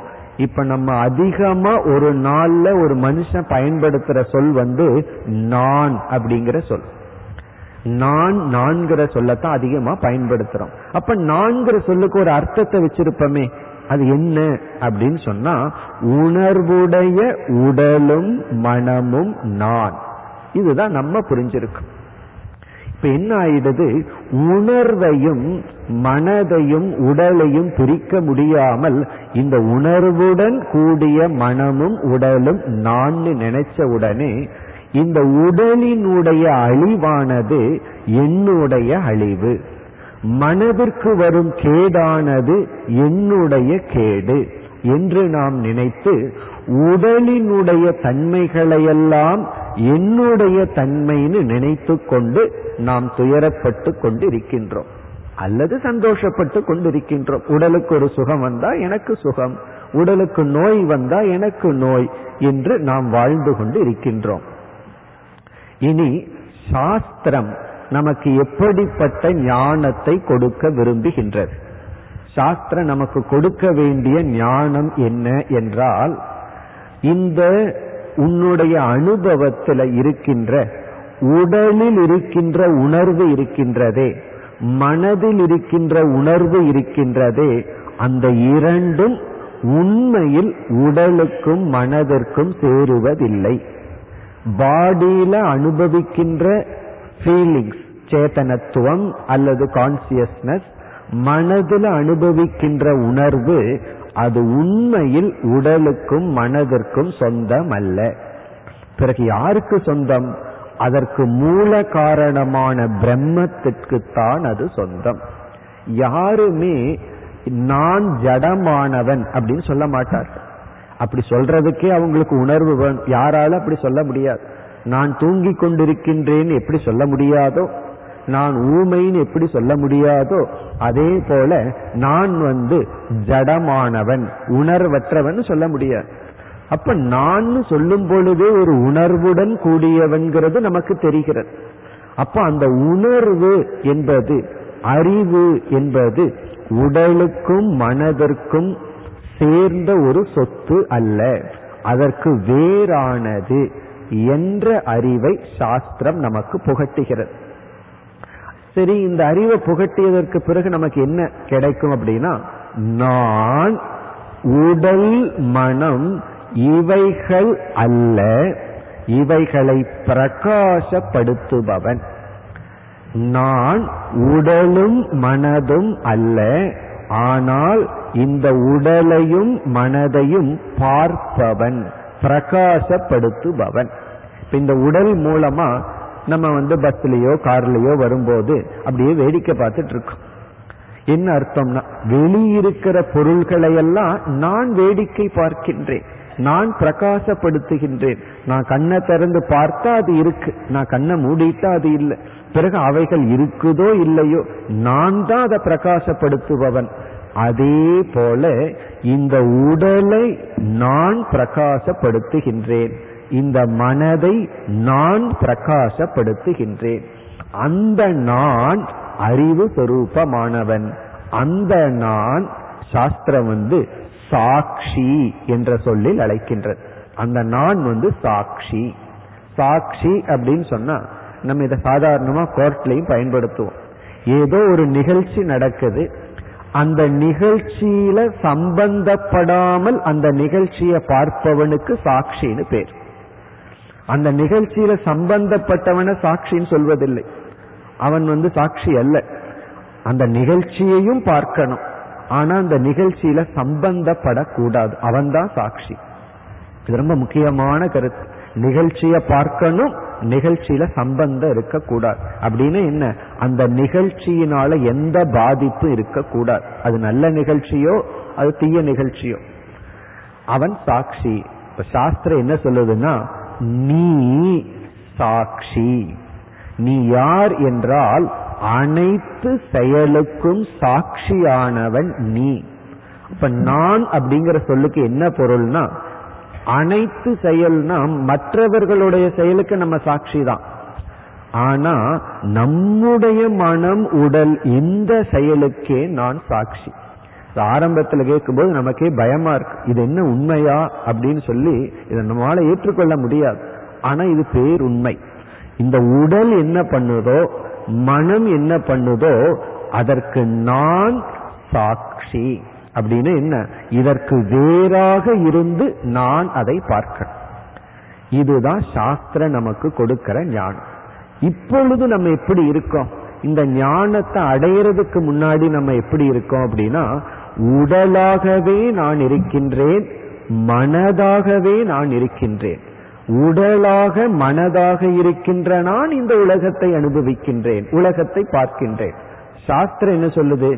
இப்ப நம்ம அதிகமா ஒரு நாள்ல ஒரு மனுஷன் பயன்படுத்துற சொல் வந்து நான் அப்படிங்கிற சொல். நான் நான்கிற சொல்லத்தான் அதிகமா பயன்படுத்துறோம். அப்ப நான்கிற சொல்லுக்கு ஒரு அர்த்தத்தை வச்சிருப்போமே, அது என்ன அப்படின்னு சொன்னா, உணர்வுடைய உடலும் மனமும் நான், இதுதான் நம்ம புரிஞ்சிருக்கோம். இப்ப என்ன ஆயிடுது, உணர்வையும் மனதையும் உடலையும் பிரிக்க முடியாமல் இந்த உணர்வுடன் கூடிய மனமும் உடலும் நான் நினைச்ச உடனே இந்த உடலினுடைய அழிவானது என்னுடைய அழிவு, மனதிற்கு வரும் கேடானது என்னுடைய கேடு என்று நாம் நினைத்து உடலினுடைய தன்மைகளையெல்லாம் என்னுடைய தன்மைன்னு நினைத்து கொண்டு நாம் துயரப்பட்டு கொண்டிருக்கின்றோம் அல்லது சந்தோஷப்பட்டு கொண்டிருக்கின்றோம். உடலுக்கு ஒரு சுகம் வந்தா எனக்கு சுகம், உடலுக்கு நோய் வந்தா எனக்கு நோய் என்று நாம் வாழ்ந்து கொண்டு இருக்கின்றோம். இனி சாஸ்திரம் நமக்கு எப்படிப்பட்ட ஞானத்தை கொடுக்க விரும்புகின்றது? சாஸ்திரம் நமக்கு கொடுக்க வேண்டிய ஞானம் என்ன என்றால், இந்த உன்னுடைய அனுபவத்தில் இருக்கின்ற உடலில் இருக்கின்ற உணர்வு இருக்கின்றதே, மனதில் இருக்கின்ற உணர்வு இருக்கின்றதே, அந்த இரண்டும் உண்மையில் உடலுக்கும் மனதிற்கும் சேருவதில்லை. பாடியில அனுபவிக்கின்ற ஃபீலிங்ஸ், சேதனத்துவம் அல்லது கான்சியஸ்னஸ், மனதில் அனுபவிக்கின்ற உணர்வு, அது உண்மையில் உடலுக்கும் மனதிற்கும் சொந்தம் அல்ல. பிறகு யாருக்கு சொந்தம்? அதற்கு மூல காரணமான பிரம்மத்திற்குத்தான் அது சொந்தம். யாருமே நான் ஜடமானவன் அப்படின்னு சொல்ல மாட்டார்கள். அப்படி சொல்றதுக்கே அவங்களுக்கு உணர்வு வேணும். யாராலும் அப்படி சொல்ல முடியாது. நான் தூங்கி கொண்டிருக்கின்றேன்னு எப்படி சொல்ல முடியாதோ, நான் ஊமைன்னு எப்படி சொல்ல முடியாதோ, அதே போல நான் வந்து ஜடமானவன், உணர்வற்றவன் சொல்ல முடியாது. அப்ப நான் சொல்லும் பொழுதே ஒரு உணர்வுடன் கூடியவன்கிறது நமக்கு தெரிகிறது. அப்ப அந்த உணர்வு என்பது, அறிவு என்பது உடலுக்கும் மனதிற்கும் சேர்ந்த ஒரு சொத்து அல்ல, அதற்கு வேறானது என்ற அறிவை சாஸ்திரம் நமக்கு புகட்டுகிறது. சரி, இந்த அறிவை புகட்டியதற்கு பிறகு நமக்கு என்ன கிடைக்கும் அப்படின்னா, நான் உடல் மனம் இவைகள் அல்ல, இவைகளை பிரகாசப்படுத்துபவன். நான் உடலும் மனதும் அல்ல, ஆனால் இந்த உடலையும் மனதையும் பார்ப்பவன், பிரகாசப்படுத்துபவன். இந்த உடல் மூலமா நம்ம வந்து பஸ்லயோ கார்லயோ வரும்போது அப்படியே வேடிக்கை பார்த்துட்டு இருக்கோம். என்ன அர்த்தம்னா, வெளியிருக்கிற பொருள்களை எல்லாம் நான் வேடிக்கை பார்க்கின்றேன், நான் பிரகாசப்படுத்துகின்றேன். நான் கண்ணை திறந்து பார்த்தா அது இருக்கு, நான் கண்ணை மூடிட்டா அது இல்லை. பிறகு அவைகள் இருக்குதோ இல்லையோ, நான் தான் அதை பிரகாசப்படுத்துபவன். அதே போல இந்த உடலை நான் பிரகாசப்படுத்துகின்றேன், இந்த மனதை நான் பிரகாசப்படுத்துகின்றேன். அந்த நான் அறிவு சொரூபமானவன். அந்த நான் சாஸ்திரம் வந்து சாட்சி என்ற சொல்லில் அழைக்கின்றது. அந்த நான் வந்து சாட்சி. சாட்சி அப்படின்னு சொன்னா நம்ம இதை சாதாரணமா கோர்ட்லயும் பயன்படுத்துவோம். ஏதோ ஒரு நிகழ்ச்சி நடக்குது, அந்த நிகழ்ச்சியில சம்பந்தப்படாமல் அந்த நிகழ்ச்சியை பார்ப்பவனுக்கு சாட்சின்னு பேர். அந்த நிகழ்ச்சியில சம்பந்தப்பட்டவனை சாட்சின்னு சொல்வதில்லை, அவன் வந்து சாட்சி அல்ல. அந்த நிகழ்ச்சியையும் பார்க்கணும், ஆனா அந்த நிகழ்ச்சியில சம்பந்தப்படக்கூடாது, அவன் தான் சாட்சி. இது ரொம்ப முக்கியமான கருத்து. நிகழ்ச்சியை பார்க்கணும், நிகழ்ச்சியில சம்பந்தம் இருக்கக்கூடாது. அப்படின்னு என்ன, அந்த நிகழ்ச்சியினால எந்த பாதிப்பு இருக்கக்கூடாது. அது நல்ல நிகழ்ச்சியோ அது தீய நிகழ்ச்சியோ அவன் சாட்சி. இப்ப சாஸ்திரம் என்ன சொல்லுதுன்னா, நீ சாட்சி. நீ யார் என்றால் அனைத்து செயலுக்கும் சாட்சியானவன் நீ. இப்ப நான் அப்படிங்கிற சொல்லுக்கு என்ன பொருள்னா, அனைத்து செயல்னா மற்றவர்களுடைய செயலுக்கு நம்ம சாட்சி தான், ஆனா நம்முடைய மனம் உடல் இந்த செயலுக்கே நான் சாட்சி. ஆரம்பத்தில் கேட்கும்போது நமக்கே பயமா இருக்கு, இது என்ன உண்மையா அப்படின்னு சொல்லி இதை நம்மளால ஏற்றுக்கொள்ள முடியாது. ஆனா இது பேர் உண்மை. இந்த உடல் என்ன பண்ணுதோ, மனம் என்ன பண்ணுதோ, அதற்கு நான் சாட்சி. அப்படின்னு என்ன, இதற்கு வேறாக இருந்து நான் அதை பார்க்கணும். இதுதான் சாஸ்திர நமக்கு கொடுக்கிற ஞானம். இப்பொழுது நம்ம எப்படி இருக்கோம், இந்த ஞானத்தை அடையிறதுக்கு முன்னாடி நம்ம எப்படி இருக்கோம் அப்படின்னா, உடலாகவே நான் இருக்கின்றேன், மனதாகவே நான் இருக்கின்றேன். உடலாக மனதாக இருக்கின்ற நான் இந்த உலகத்தை அனுபவிக்கின்றேன், உலகத்தை பார்க்கின்றேன். சாஸ்திரம் என்ன சொல்லுது,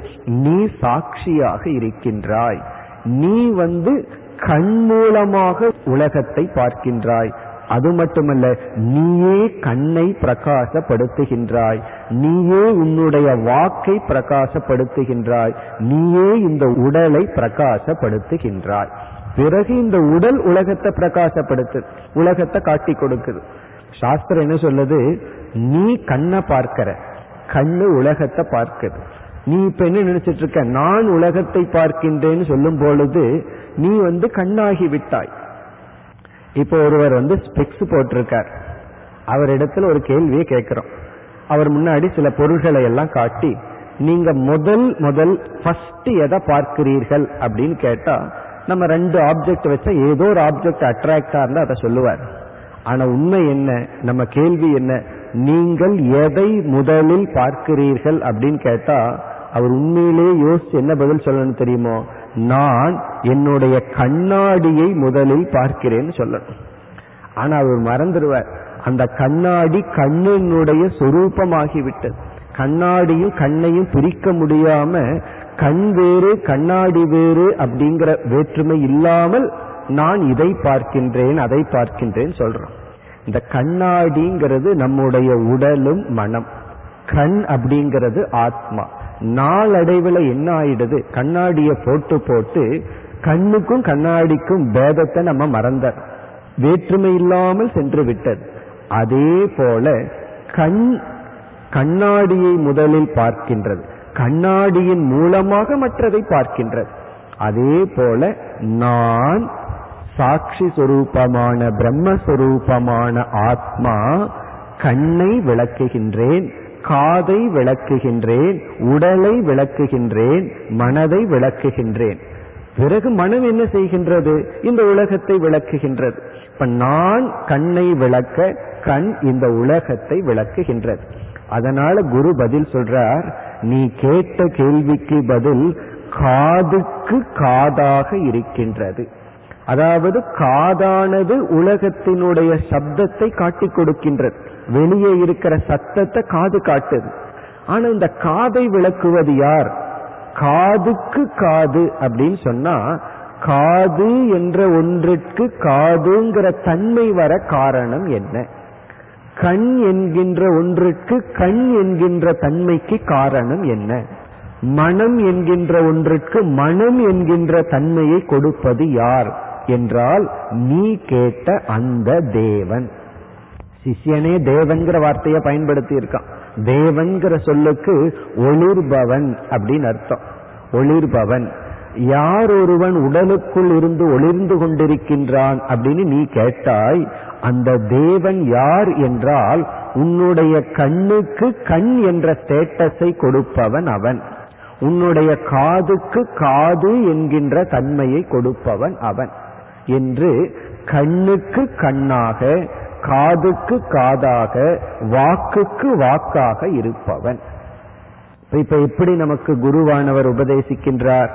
நீ சாட்சியாக இருக்கின்றாய். நீ வந்து கண் மூலமாக உலகத்தை பார்க்கின்றாய். அது மட்டுமல்ல, நீயே கண்ணை பிரகாசப்படுத்துகின்றாய், நீயே உன்னுடைய வாக்கை பிரகாசப்படுத்துகின்றாய், நீயே இந்த உடலை பிரகாசப்படுத்துகின்றாய். பிறகு இந்த உடல் உலகத்தை பிரகாசப்படுத்து, உலகத்தை காட்டி கொடுக்குது. சாஸ்திரம் என்ன சொல்லுது, நீ கண்ணை பார்க்கிற, கண்ணு உலகத்தை பார்க்குது. நீ இப்ப என்ன நினைச்சிட்டு இருக்க, நான் உலகத்தை பார்க்கின்றேன்னு சொல்லும் பொழுது நீ வந்து கண்ணாகி விட்டாய். இப்போ ஒருவர் வந்து ஸ்பெக்ஸ் போட்டிருக்கார், அவரிடத்துல ஒரு கேள்வியை கேட்கிறோம். அவர் முன்னாடி சில பொருள்களை எல்லாம் காட்டி, நீங்க முதல் முதல் ஃபர்ஸ்ட் எதை பார்க்கிறீர்கள் அப்படின்னு கேட்டா, நம்ம ரெண்டு ஆப்ஜெக்ட் வச்சா ஏதோ ஒரு ஆப்ஜெக்ட் அட்ராக்டா இருந்தா அதை சொல்லுவார். ஆனா உண்மை என்ன, நம்ம கேள்வி என்ன, நீங்கள் எதை முதலில் பார்க்கிறீர்கள் அப்படின்னு கேட்டா அவர் உண்மையிலே யோசிச்சு என்ன பதில் சொல்லணும் தெரியுமோ, நான் என்னுடைய கண்ணாடியை முதலில் பார்க்கிறேன்னு சொல்லணும். ஆனா அவர் மறந்துடுவார், அந்த கண்ணாடி கண்ணினுடைய சொரூபமாகிவிட்டது. கண்ணாடியும் கண்ணையும் பிரிக்க முடியாம, கண் வேறு கண்ணாடி வேறு அப்படிங்கிற வேற்றுமை இல்லாமல் நான் இதை பார்க்கின்றேன் அதை பார்க்கின்றேன் சொல்றோம். இந்த கண்ணாடிங்கிறது நம்முடைய உடலும் மனம், கண் அப்படிங்கிறது ஆத்மா. நாளடைவில் என்ன ஆயிடுது, கண்ணாடியை போட்டு போட்டு கண்ணுக்கும் கண்ணாடிக்கும் பேதத்தை நம்ம மறந்த, வேற்றுமை இல்லாமல் சென்று விட்டது. அதே போல கண் கண்ணாடியை முதலில் பார்க்கின்றது, கண்ணாடியின் மூலமாக மற்றதை பார்க்கின்றது. அதே போல நான் சாட்சி சொரூபமான பிரம்மஸ்வரூபமான ஆத்மா கண்ணை விளக்குகின்றேன், காதை விளக்குகின்றேன், உடலை விளக்குகின்றேன், மனதை விளக்குகின்றேன். பிறகு மனம் என்ன செய்கின்றது, இந்த உலகத்தை விளக்குகின்றது. இப்ப நான் கண்ணை விளக்க, கண் இந்த உலகத்தை விளக்குகின்றது. அதனால குரு பதில் சொல்றார், நீ கேட்ட கேள்விக்கு பதில் காதுக்கு காதாக இருக்கின்றது, அதாவது காதானது உலகத்தினுடைய சப்தத்தை காட்டி கொடுக்கின்றது, வெளியே இருக்கிற சத்தத்தை காது காட்டுது. ஆனா இந்த காதை விளக்குவது யார்? காதுக்கு காது அப்படின்னு சொன்னா காது என்ற ஒன்றிற்கு காதுங்கிற தன்மை வர காரணம் என்ன? கண் என்கின்ற ஒன்றிற்கு கண் என்கின்ற தன்மைக்கு காரணம் என்ன? மனம் என்கின்ற ஒன்றிற்கு மனம் என்கின்ற தன்மையை கொடுப்பது யார் என்றால் நீ கேட்ட அந்த தேவன். சிஷ்யனே தேவன்கிற வார்த்தையை பயன்படுத்தி இருக்கான். தேவன்கிற சொல்லுக்கு ஒளிர்பவன் அப்படின்னு அர்த்தம். ஒளிர்பவன் யார்? ஒருவன் உடலுக்குள் இருந்து ஒளிர்ந்து கொண்டிருக்கின்றான் அப்படின்னு நீ கேட்டாய். அந்த தேவன் யார் என்றால் உன்னுடைய கண்ணுக்கு கண் என்ற ஸ்டேட்டஸை கொடுப்பவன் அவன், உன்னுடைய காதுக்கு காது என்கின்ற தன்மையை கொடுப்பவன் அவன் என்று கண்ணுக்கு கண்ணாக, காதுக்கு காதாக, வாக்குக்கு வாக்காக இருப்பவன். இப்ப எப்படி நமக்கு குருவானவர் உபதேசிக்கின்றார்?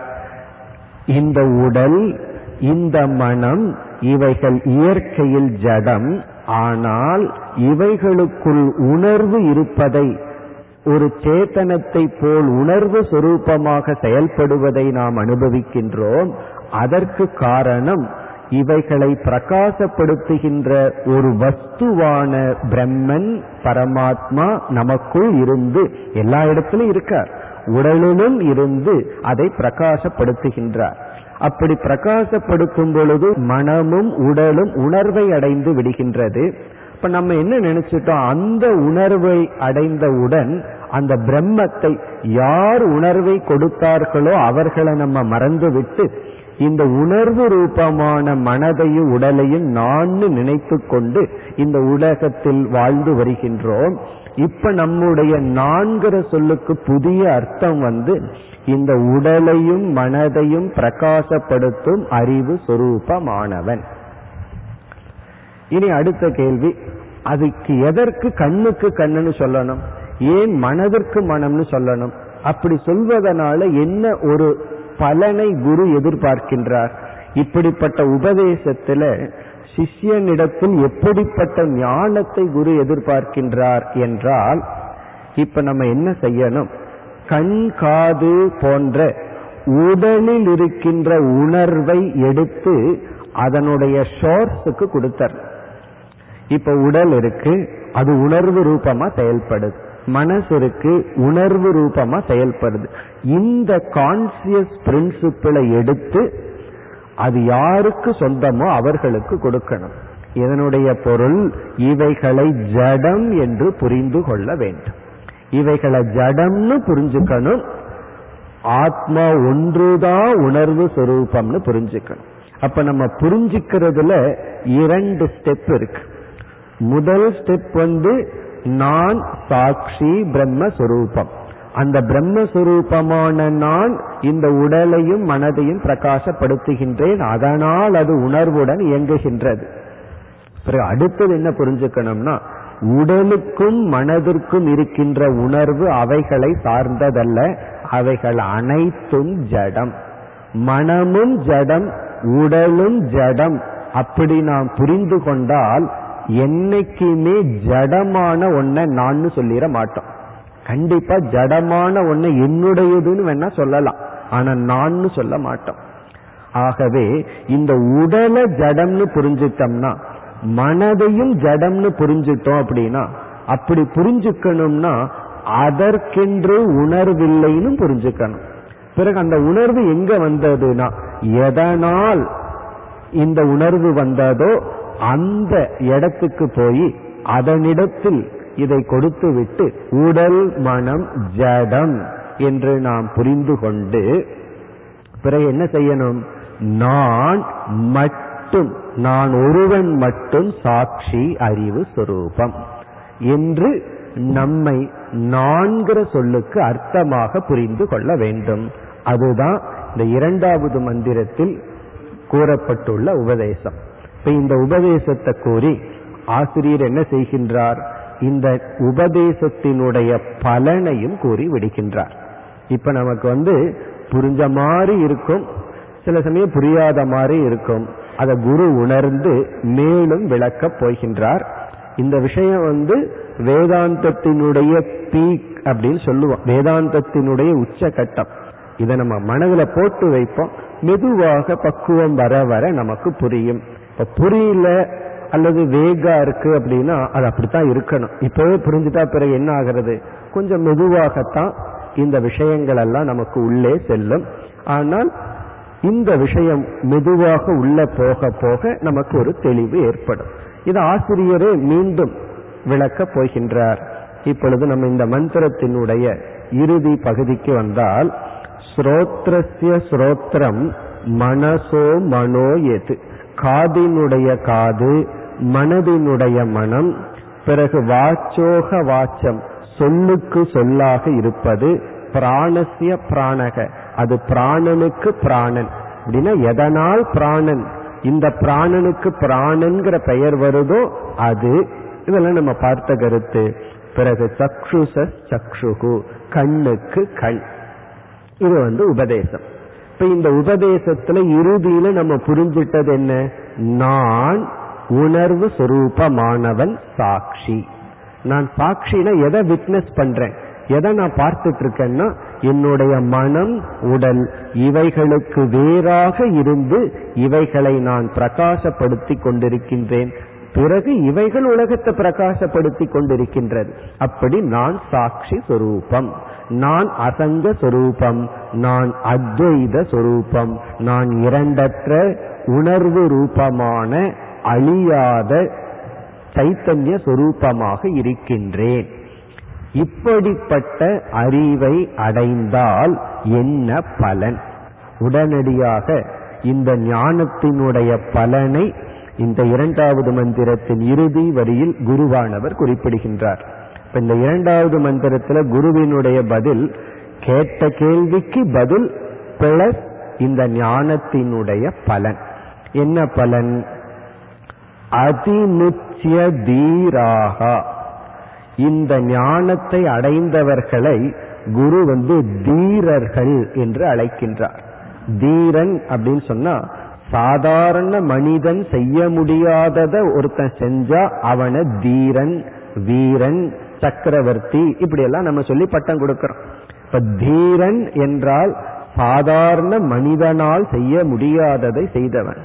இந்த உடல், இந்த மனம் இவைகள் இயற்கையில் ஜடம், ஆனால் இவைகளுக்குள் உணர்வு இருப்பதை, ஒரு சேத்தனத்தை போல் உணர்வு சொரூபமாக செயல்படுவதை நாம் அனுபவிக்கின்றோம். அதற்கு காரணம் இவைகளை பிரகாசப்படுத்துகின்ற ஒரு வஸ்துவான பிரம்மன் பரமாத்மா நமக்குள் இருந்து, எல்லா இடத்திலும் இருக்கார், உடலிலும் இருந்து அதை பிரகாசப்படுத்துகின்றார். அப்படி பிரகாசப்படுத்தும் பொழுது மனமும் உடலும் உணர்வை அடைந்து விடுகின்றது. இப்ப நம்ம என்ன நினைச்சிட்டோம்? அந்த உணர்வை அடைந்தவுடன் அந்த பிரம்மத்தை, யார் உணர்வை கொடுத்தார்களோ அவர்களை நம்ம மறந்துவிட்டு இந்த உணர்வு ரூபமான மனதையும் உடலையும் நான் நினைத்து கொண்டு இந்த உலகத்தில் வாழ்ந்து வருகின்றோம். இப்ப நம்முடைய நான்கிற சொல்லுக்கு புதிய அர்த்தம் வந்து இந்த உடலையும் மனதையும் பிரகாசப்படுத்தும் அறிவு சொரூபமானவன். இனி அடுத்த கேள்வி, அதுக்கு எதற்கு கண்ணுக்கு கண்ணுன்னு சொல்லணும்? ஏன் மனதிற்கு மனம்னு சொல்லணும்? அப்படி சொல்வதனால என்ன ஒரு பலனை குரு எதிர்பார்க்கின்றார்? இப்படிப்பட்ட உபதேசத்துல சிஷ்யனிடத்தில் எப்படிப்பட்ட ஞானத்தை குரு எதிர்பார்க்கின்றார் என்றால், இப்ப நம்ம என்ன செய்யணும்? கண் காது போன்ற உடலில் இருக்கின்ற உணர்வை எடுத்து அதனுடைய சோர்ஸுக்கு கொடுத்தார். இப்ப உடல் இருக்கு, அது உணர்வு ரூபமா செயல்படுது. மனசுக்கு உணர்வு ரூபமா செயல்படுது. இந்த கான்சியஸ் பிரின்சிபிளை எடுத்து அது யாருக்கு சொந்தமோ அவர்களுக்கு கொடுக்கணும். இதனுடைய பொருள் இவைகளை ஜடம் என்று புரிந்து கொள்ள வேண்டும். இவைகளை ஜடம்னு புரிஞ்சுக்கணும். ஆத்மா ஒன்றுதான் உணர்வு சொரூபம்னு புரிஞ்சுக்கணும். அப்ப நம்ம புரிஞ்சுக்கிறதுல இரண்டு ஸ்டெப் இருக்கு. முதல் ஸ்டெப் வந்து நான் சாட்சி பிரம்மஸ்வரூபம். அந்த பிரம்மஸ்வரூபமான நான் இந்த உடலையும் மனதையும் பிரகாசப்படுத்துகின்றேன், அதனால் அது உணர்வுடன் இயங்குகின்றது. அடுத்தது என்ன புரிஞ்சுக்கணும்னா, உடலுக்கும் மனதிற்கும் இருக்கின்ற உணர்வு அவைகளை சார்ந்ததல்ல, அவைகள் அனைத்தும் ஜடம். மனமும் ஜடம், உடலும் ஜடம். அப்படி நாம் புரிந்து கொண்டால் என்னைக்குமே ஜடமான ஒன்ன நான் சொல்லிட மாட்டோம். கண்டிப்பா ஜடமான ஒன்ன என்னுடையதுன்னு வேணா சொல்லலாம், ஆனா நான் சொல்ல மாட்டோம். ஆகவே இந்த உடலை ஜடம்னு புரிஞ்சிட்டோம்னா, மனதையும் ஜடம்னு புரிஞ்சிட்டோம். அப்படின்னா அப்படி புரிஞ்சுக்கணும்னா அதற்கென்று உணர்வில்லைன்னு புரிஞ்சுக்கணும். பிறகு அந்த உணர்வு எங்க வந்ததுன்னா, எதனால் இந்த உணர்வு வந்ததோ அந்த இடத்துக்கு போய் அதனிடத்தில் இதை கொடுத்து விட்டு உடல் மனம் ஜடம் என்று நாம் புரிந்து கொண்டு பிறகு என்ன செய்யணும்? நான் மட்டும், நான் ஒருவன் மட்டும் சாட்சி அறிவு சொரூபம் என்று நம்மை நான்கிற சொல்லுக்கு அர்த்தமாக புரிந்து கொள்ள வேண்டும். அதுதான் இந்த இரண்டாவது மந்திரத்தில் கூறப்பட்டுள்ள உபதேசம். இப்ப இந்த உபதேசத்தை கூறி ஆசிரியர் என்ன செய்கின்றார்? இந்த உபதேசத்தினுடைய பலனையும் கூறி விடுகின்றார். இப்ப நமக்கு வந்து புரிஞ்ச மாதிரி இருக்கும், சில சமயம் புரியாத மாதிரி இருக்கும். அதை குரு உணர்ந்து மேலும் விளக்கப் போகின்றார். இந்த விஷயம் வந்து வேதாந்தத்தினுடைய பீக் அப்படின்னு சொல்லுவோம், வேதாந்தத்தினுடைய உச்சகட்டம். இதை நம்ம மனதில் போட்டு வைப்போம், மெதுவாக பக்குவம் வர வர நமக்கு புரியும். இப்போ புரியல அல்லது வேகா இருக்கு அப்படின்னா அது அப்படித்தான் இருக்கணும். இப்பவே புரிஞ்சுட்டா பிறகு என்ன ஆகிறது, கொஞ்சம் மெதுவாகத்தான் இந்த விஷயங்கள் எல்லாம் நமக்கு உள்ளே செல்லும். ஆனால் இந்த விஷயம் மெதுவாக உள்ள போக போக நமக்கு ஒரு தெளிவு ஏற்படும். இது ஆசிரியரே மீண்டும் விளக்க போகின்றார். இப்பொழுது நம்ம இந்த மந்திரத்தினுடைய இறுதி பகுதிக்கு வந்தால், ஸ்ரோத்ரஸ்ய ஸ்ரோத்ரம் மனசோ மனோ எது, காதினுடைய காது, மனதினுடைய மனம், பிறகு வாச்சோக வாச்சம் சொல்லுக்கு சொல்லாக இருப்பது, பிராணசிய பிராணக அது பிராணனுக்கு பிராணன் அப்படின்னா எதனால் பிராணன், இந்த பிராணனுக்கு பிராணன்கிற பெயர் வருதோ அது, இதெல்லாம் நம்ம பார்த்த கருத்து. பிறகு சக்ஷுஷ சக்ஷுகு கண்ணுக்கு கண், இது வந்து உபதேசம். இப்ப இந்த உபதேசத்துல இறுதியில நம்ம புரிஞ்சிட்டது என்ன, நான் உணர்வு சொரூபமானவன் சாட்சி. நான் சாட்சினா எதை விட்னஸ் பண்றேன், எதை நான் பார்த்துட்டு இருக்கேன்னா என்னுடைய மனம் உடல் இவைகளுக்கு வேறாக இருந்து இவைகளை நான் பிரகாசப்படுத்தி கொண்டிருக்கின்றேன். பிறகு இவைகள் உலகத்தை பிரகாசப்படுத்தி கொண்டிருக்கின்றது. அப்படி நான் சாட்சி சொரூபம், நான் அசங்க சொரூபம், நான் அத்வைத சொரூபம், நான் இரண்டற்ற உணர்வு ரூபமான அழியாத சைத்தன்ய சொரூபமாக இருக்கின்றேன். இப்படிப்பட்ட அறிவை அடைந்தால் என்ன பலன்? உடனடியாக இந்த ஞானத்தினுடைய பலனை இந்த இரண்டாவது மந்திரத்தின் இறுதி வரியில் குருவானவர் குறிப்பிடுகின்றார். இந்த இரண்டாவது மந்திரத்தில் குருவினுடைய பதில், கேட்ட கேள்விக்கு பதில் பிளஸ் இந்த ஞானத்தினுடைய பலன். என்ன பலன்? அதிமுச்சிய தீராகா, இந்த ஞானத்தை அடைந்தவர்களை குரு வந்து தீரர்கள் என்று அழைக்கின்றார். தீரன் அப்படின்னு சொன்னா சாதாரண மனிதன் செய்ய முடியாததை ஒருத்தன் செஞ்சா அவனை தீரன், வீரன், சக்கரவர்த்தி இப்படியெல்லாம் நம்ம சொல்லி பட்டம் கொடுக்கிறோம். இப்ப தீரன் என்றால் சாதாரண மனிதனால் செய்ய முடியாததை செய்தவன்.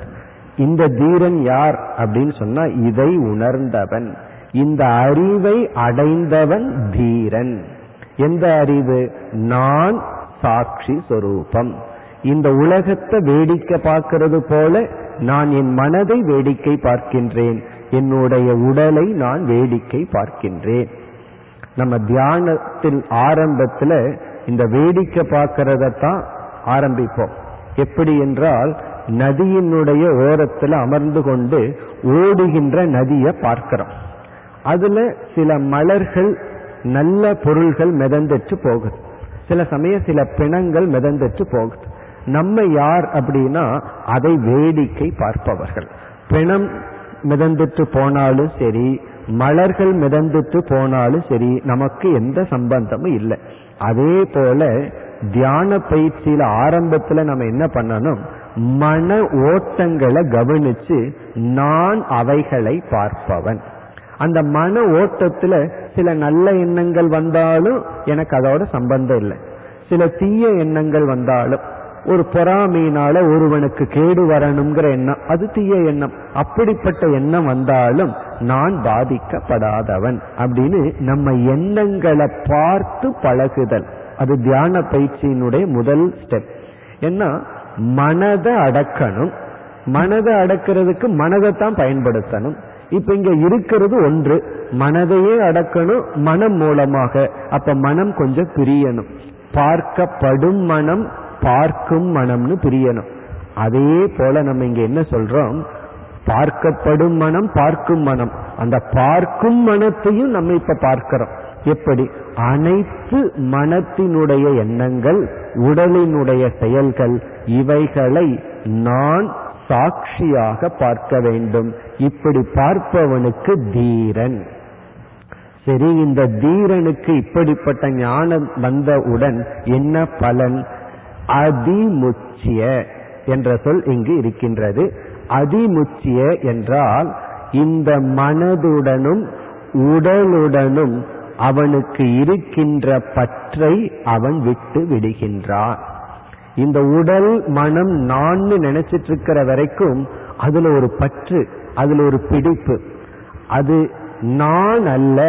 இந்த தீரன் யார் அப்படின்னு சொன்னா இதை உணர்ந்தவன், இந்த அறிவை அடைந்தவன் தீரன். எந்த அறிவு? நான் சாட்சி சொரூபம். இந்த உலகத்தை வேடிக்கை பார்க்கிறது போல நான் என் மனதை வேடிக்கை பார்க்கின்றேன், என்னுடைய உடலை நான் வேடிக்கை பார்க்கின்றேன். நம்ம தியானத்தில் ஆரம்பத்தில் இந்த வேடிக்கை பார்க்கறதத்தான் ஆரம்பிப்போம். எப்படி என்றால், நதியினுடைய ஓரத்தில் அமர்ந்து கொண்டு ஓடுகின்ற நதியை பார்க்கிறோம். அதுல சில மலர்கள், நல்ல பொருள்கள் மிதந்துட்டு போகுது, சில சமயம் சில பிணங்கள் மிதந்துட்டு போகுது. நம்ம யார் அப்படின்னா அதை வேடிக்கை பார்ப்பவர்கள். பிணம் மிதந்துட்டு போனாலும் சரி, மலர்கள் மிதந்துட்டு போனாலும் சரி, நமக்கு எந்த சம்பந்தமும் இல்லை. அதே போல தியான பயிற்சியில ஆரம்பத்துல நம்ம என்ன பண்ணணும், மன ஓட்டங்களை கவனிச்சு நான் அவைகளை பார்ப்பவன். அந்த மன ஓட்டத்துல சில நல்ல எண்ணங்கள் வந்தாலும் எனக்கு அதோட சம்பந்தம் இல்லை, சில தீய எண்ணங்கள் வந்தாலும், ஒரு பொறாமையினால ஒருவனுக்கு கேடு வரணுங்கிற எண்ணம் அது தீய எண்ணம், அப்படிப்பட்ட எண்ணம் வந்தாலும் நான் பாதிக்கப்படாதவன் அப்படின்னு நம்ம எண்ணங்களை பார்த்து பழகுதல். அது தியான பயிற்சியினுடைய முதல் ஸ்டெப். ஏன்னா மனதை அடக்கணும், மனதை அடக்கிறதுக்கு மனதைத்தான் பயன்படுத்தணும். இப்ப இங்க இருக்கிறது ஒன்று, மனதையே அடக்கணும் மனம் மூலமாக. அப்ப மனம் கொஞ்சம் பிரியணும், பார்க்கப்படும் மனம் பார்க்கும் மனம்னு பிரியணும். அதே போல நம்ம இங்க என்ன சொல்றோம், பார்க்கப்படும் மனம் பார்க்கும் மனம், அந்த பார்க்கும் மனத்தையும் நம்ம இப்ப பார்க்கிறோம். எப்படி? அனைத்து மனத்தினுடைய எண்ணங்கள், உடலினுடைய செயல்கள், இவைகளை நான் சாட்சியாக பார்க்க வேண்டும். இப்படி பார்ப்பவனுக்கு தீரன். சரி, இந்த தீரனுக்கு இப்படிப்பட்ட ஞானம் வந்தவுடன் என்ன பலன்? அதிமுச்சிய என்ற சொல் இங்கு இருக்கின்றது. அதிமுச்சிய என்றால் இந்த மனதுடனும் உடலுடனும் அவனுக்கு இருக்கின்ற பற்றை அவன் விட்டு விடுகின்றான். இந்த உடல் மனம் நான் நினைச்சிட்டு இருக்கிற வரைக்கும் அதுல ஒரு பற்று, அதுல ஒரு பிடிப்பு, அது நான் அல்ல,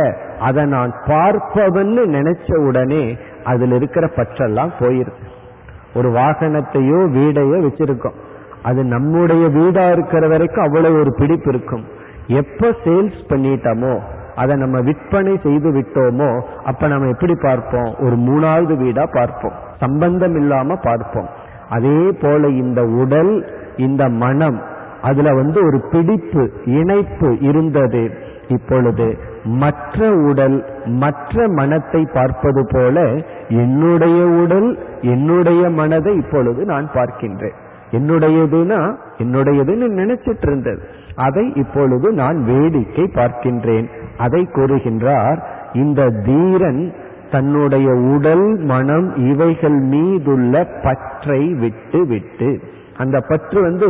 அதை நான் பார்ப்பவன் நினைச்ச உடனே அதுல இருக்கிற பற்றெல்லாம் போயிருக்கு. ஒரு வாகனத்தையோ வீடையோ வச்சிருக்கோம், அது நம்முடைய வீடா இருக்கிற வரைக்கும் அவ்வளவு ஒரு பிடிப்பு இருக்கும். எப்ப சேல்ஸ் பண்ணிட்டோமோ, அதை நம்ம விற்பனை செய்து விட்டோமோ, அப்ப நம்ம எப்படி பார்ப்போம்? ஒரு மூணாவது வீடா பார்ப்போம், சம்பந்தம் இல்லாம பார்ப்போம். அதே போல இந்த உடல் இந்த மனம் அதுல வந்து ஒரு பிடிப்பு இணைப்பு இருந்தது. இப்பொழுது மற்ற உடல் மற்ற மனத்தை பார்ப்பது போல என்னுடைய உடல் என்னுடைய மனதை இப்பொழுது நான் பார்க்கின்றேன். என்னுடையதுனா என்னுடையதுன்னு நினைச்சிட்டு இருந்தது, அதை இப்பொழுது நான் வேடிக்கை பார்க்கின்றேன். அதை கூறுகின்றார், இந்த தீரன் தன்னுடைய உடல் மனம் இவைகள் மீதுள்ள பற்றை விட்டு விட்டு, அந்த பற்று வந்து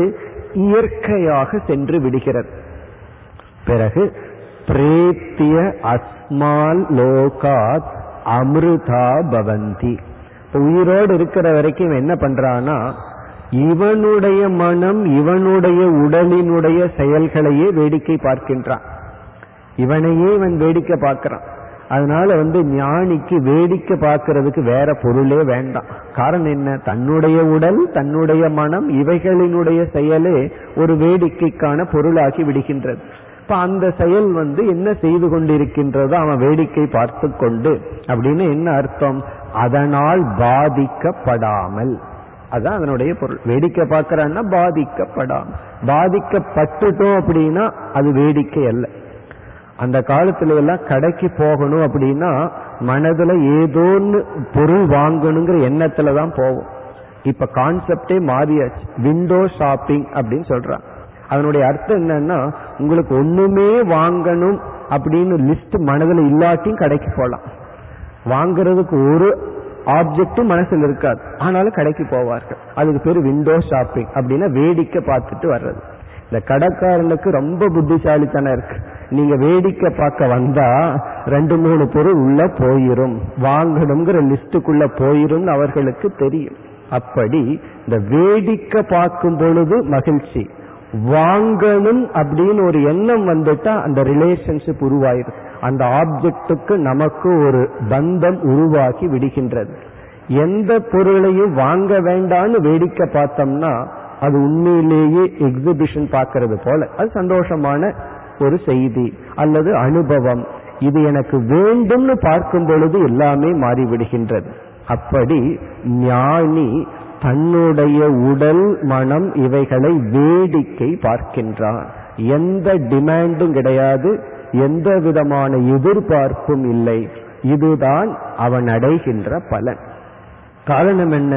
இயற்கையாக சென்று விடுகிறது. பிறகு பிரேத்திய அஸ்மால் லோகாத் அமிர்தா பவந்தி. உயிரோடு இருக்கிற வரைக்கும் என்ன பண்றானா, இவனுடைய மனம் இவனுடைய உடலினுடைய செயல்களையே வேடிக்கை பார்க்கின்றான், இவனையே இவன் வேடிக்கை பார்க்கிறான். அதனால வந்து ஞானிக்கு வேடிக்கை பார்க்கறதுக்கு வேற பொருளே வேண்டாம். காரணம் என்ன? தன்னுடைய உடல் தன்னுடைய மனம் இவைகளினுடைய செயலே ஒரு வேடிக்கைக்கான பொருளாகி விடுகின்றது. இப்ப அந்த செயல் வந்து என்ன செய்து கொண்டிருக்கின்றதோ அவன் வேடிக்கை பார்த்து கொண்டு. அப்படின்னு என்ன அர்த்தம்? அதனால் பாதிக்கப்படாமல், அதான் அதனுடைய பொருள். வேடிக்கை பார்க்கறான்னா பாதிக்கப்படாமல். பாதிக்கப்பட்டுட்டோம் அப்படின்னா அது வேடிக்கை அல்ல. அந்த காலத்துல எல்லாம் கடைக்கு போகணும் அப்படின்னா மனதுல ஏதோன்னு பொருள் வாங்கணுங்கிற எண்ணத்துலதான் போவோம். இப்ப கான்செப்டே மாறியாச்சு, விண்டோ ஷாப்பிங் அப்படின்னு சொல்றான். அதனுடைய அர்த்தம் என்னன்னா, உங்களுக்கு ஒண்ணுமே வாங்கணும் அப்படின்னு லிஸ்ட் மனதுல இல்லாட்டியும் கடைக்கு போகலாம். வாங்கறதுக்கு ஒரு ஆப்ஜெக்டும் மனசுல இருக்காது, ஆனாலும் கடைக்கு போவார்கள். அதுக்கு பேரு விண்டோ ஷாப்பிங். அப்படின்னா வேடிக்கை பார்த்துட்டு வர்றது. இந்த கடைக்காரனுக்கு ரொம்ப புத்திசாலித்தனம் இருக்கு. நீங்க வேடிக்கை பார்க்க வந்தா ரெண்டு மூணு பொருள் உள்ள போயிரும், வாங்கணுங்கிற லிஸ்டுக்குள்ள போயிரும், அவர்களுக்கு தெரியும். அப்படி இந்த வேடிக்கை பார்க்கும் பொழுது மகிழ்ச்சி, வாங்கணும் அப்படின்னு ஒரு எண்ணம் வந்துட்டா அந்த ரிலேஷன்ஷிப் உருவாயிருக்கு. அந்த ஆப்ஜெக்டுக்கு நமக்கு ஒரு பந்தம் உருவாக்கி விடுகின்றது. எந்த பொருளையும் வாங்க வேண்டான்னு வேடிக்கை பார்த்தோம்னா அது உண்மையிலேயே எக்ஸிபிஷன் பார்க்கறது போல, அது சந்தோஷமான ஒரு செய்தி அல்லது அனுபவம். இது எனக்கு வேண்டும்னு பார்க்கும் பொழுது எல்லாமே மாறிவிடுகின்றது. அப்படி ஞானி தன்னுடைய உடல் மனம் இவைகளை வேடிக்கை பார்க்கின்றான். எந்த டிமாண்டும் கிடையாது, எந்த விதமான எதிர்பார்ப்பும் இல்லை. இதுதான் அவன் அடைகின்ற பலன். காரணம் என்ன?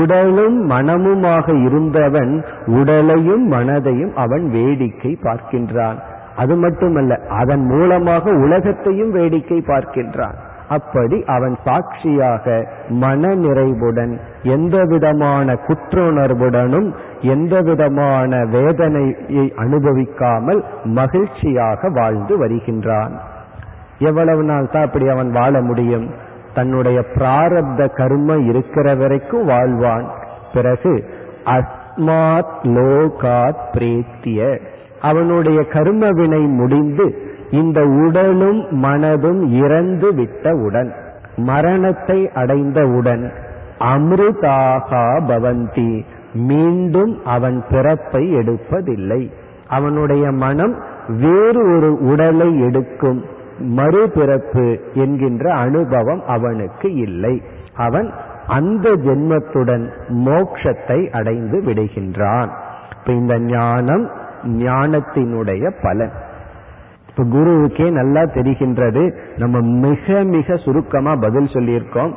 உடலும் மனமுமாக இருந்தவன் உடலையும் மனதையும் அவன் வேடிக்கை பார்க்கின்றான். அது மட்டுமல்ல, அதன் மூலமாக உலகத்தையும் வேடிக்கை பார்க்கின்றான். அப்படி அவன் சாட்சியாக மன நிறைவுடன் எந்த விதமான குற்றுணர்வுடனும் எந்த விதமான வேதனையை அனுபவிக்காமல் மகிழ்ச்சியாக வாழ்ந்து வருகின்றான். எவ்வளவு நாள் தான் அப்படி அவன் வாழ முடியும்? தன்னுடைய பிராரப்த கர்ம இருக்கிற வரைக்கும் வாழ்வான். பிறகு அஸ்மாத் லோகாத் பிரேத்திய, அவனுடைய கர்ம வினை முடிந்து இந்த உடலும் மனதும் இறந்து விட்டவுடன், மரணத்தை அடைந்தவுடன் அமிர்தாகா பவந்தி, மீண்டும் அவன் பிறப்பை எடுப்பதில்லை. அவனுடைய மனம் வேறு ஒரு உடலை எடுக்கும் மறுபிறப்பு என்கின்ற அனுபவம் அவனுக்கு இல்லை. அவன் அந்த ஜென்மத்துடன் மோட்சத்தை அடைந்து விடுகின்றான். இப்ப இந்த ஞானம் ஞானத்தினுடைய பலன். இப்ப குருவுக்கே நல்லா தெரிகின்றது. நம்ம மிக மிக சுருக்கமா பதில் சொல்லியிருக்கோம்.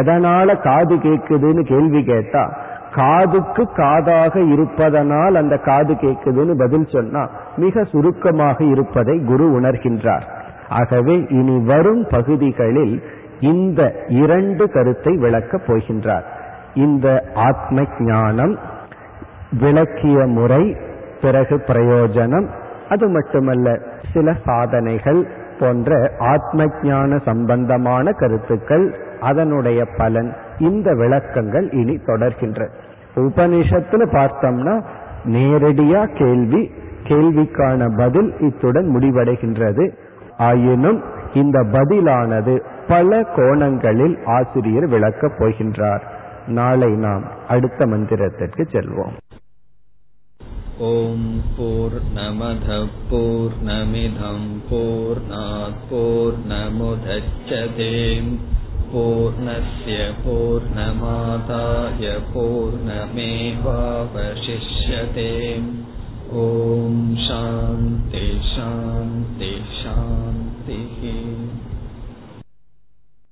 எதனால காது கேட்குதுன்னு கேள்வி கேட்டா, காதுக்கு காதாக இருப்பதனால் அந்த காது கேட்குதுன்னு பதில் சொன்னா மிக சுருக்கமாக இருப்பதை குரு உணர்கின்றார். ஆகவே இனி வரும் பகுதிகளில் இந்த இரண்டு கருத்தை விளக்கப் போகின்றார். இந்த ஆத்ம ஞானம் விளக்கிய முறை பிறகு பிரயோஜனம். அது மட்டுமல்ல, சில சாதனைகள் போன்ற ஆத்ம ஞான சம்பந்தமான கருத்துக்கள், அதனுடைய பலன், இந்த விளக்கங்கள் இனி தொடர்கின்ற உபநிஷத்துல பார்த்தோம்னா நேரடியா கேள்வி, கேள்விக்கான பதில் இத்துடன் முடிவடைகின்றது. ஆயினும் இந்த பதிலானது பல கோணங்களில் ஆசிரியர் விளக்கப் போகின்றார். நாளை நாம் அடுத்த மந்திரத்திற்கு செல்வோம். ஓம் பூர்ணமத பூர்ணமிதம் பூர்ணாத் பூர்ணமுதச்யதே பூர்ணஸ்ய பூர்ணமாதாய பூர்ணமேவாவசிஷ்யதே. ஓம் சாந்தி.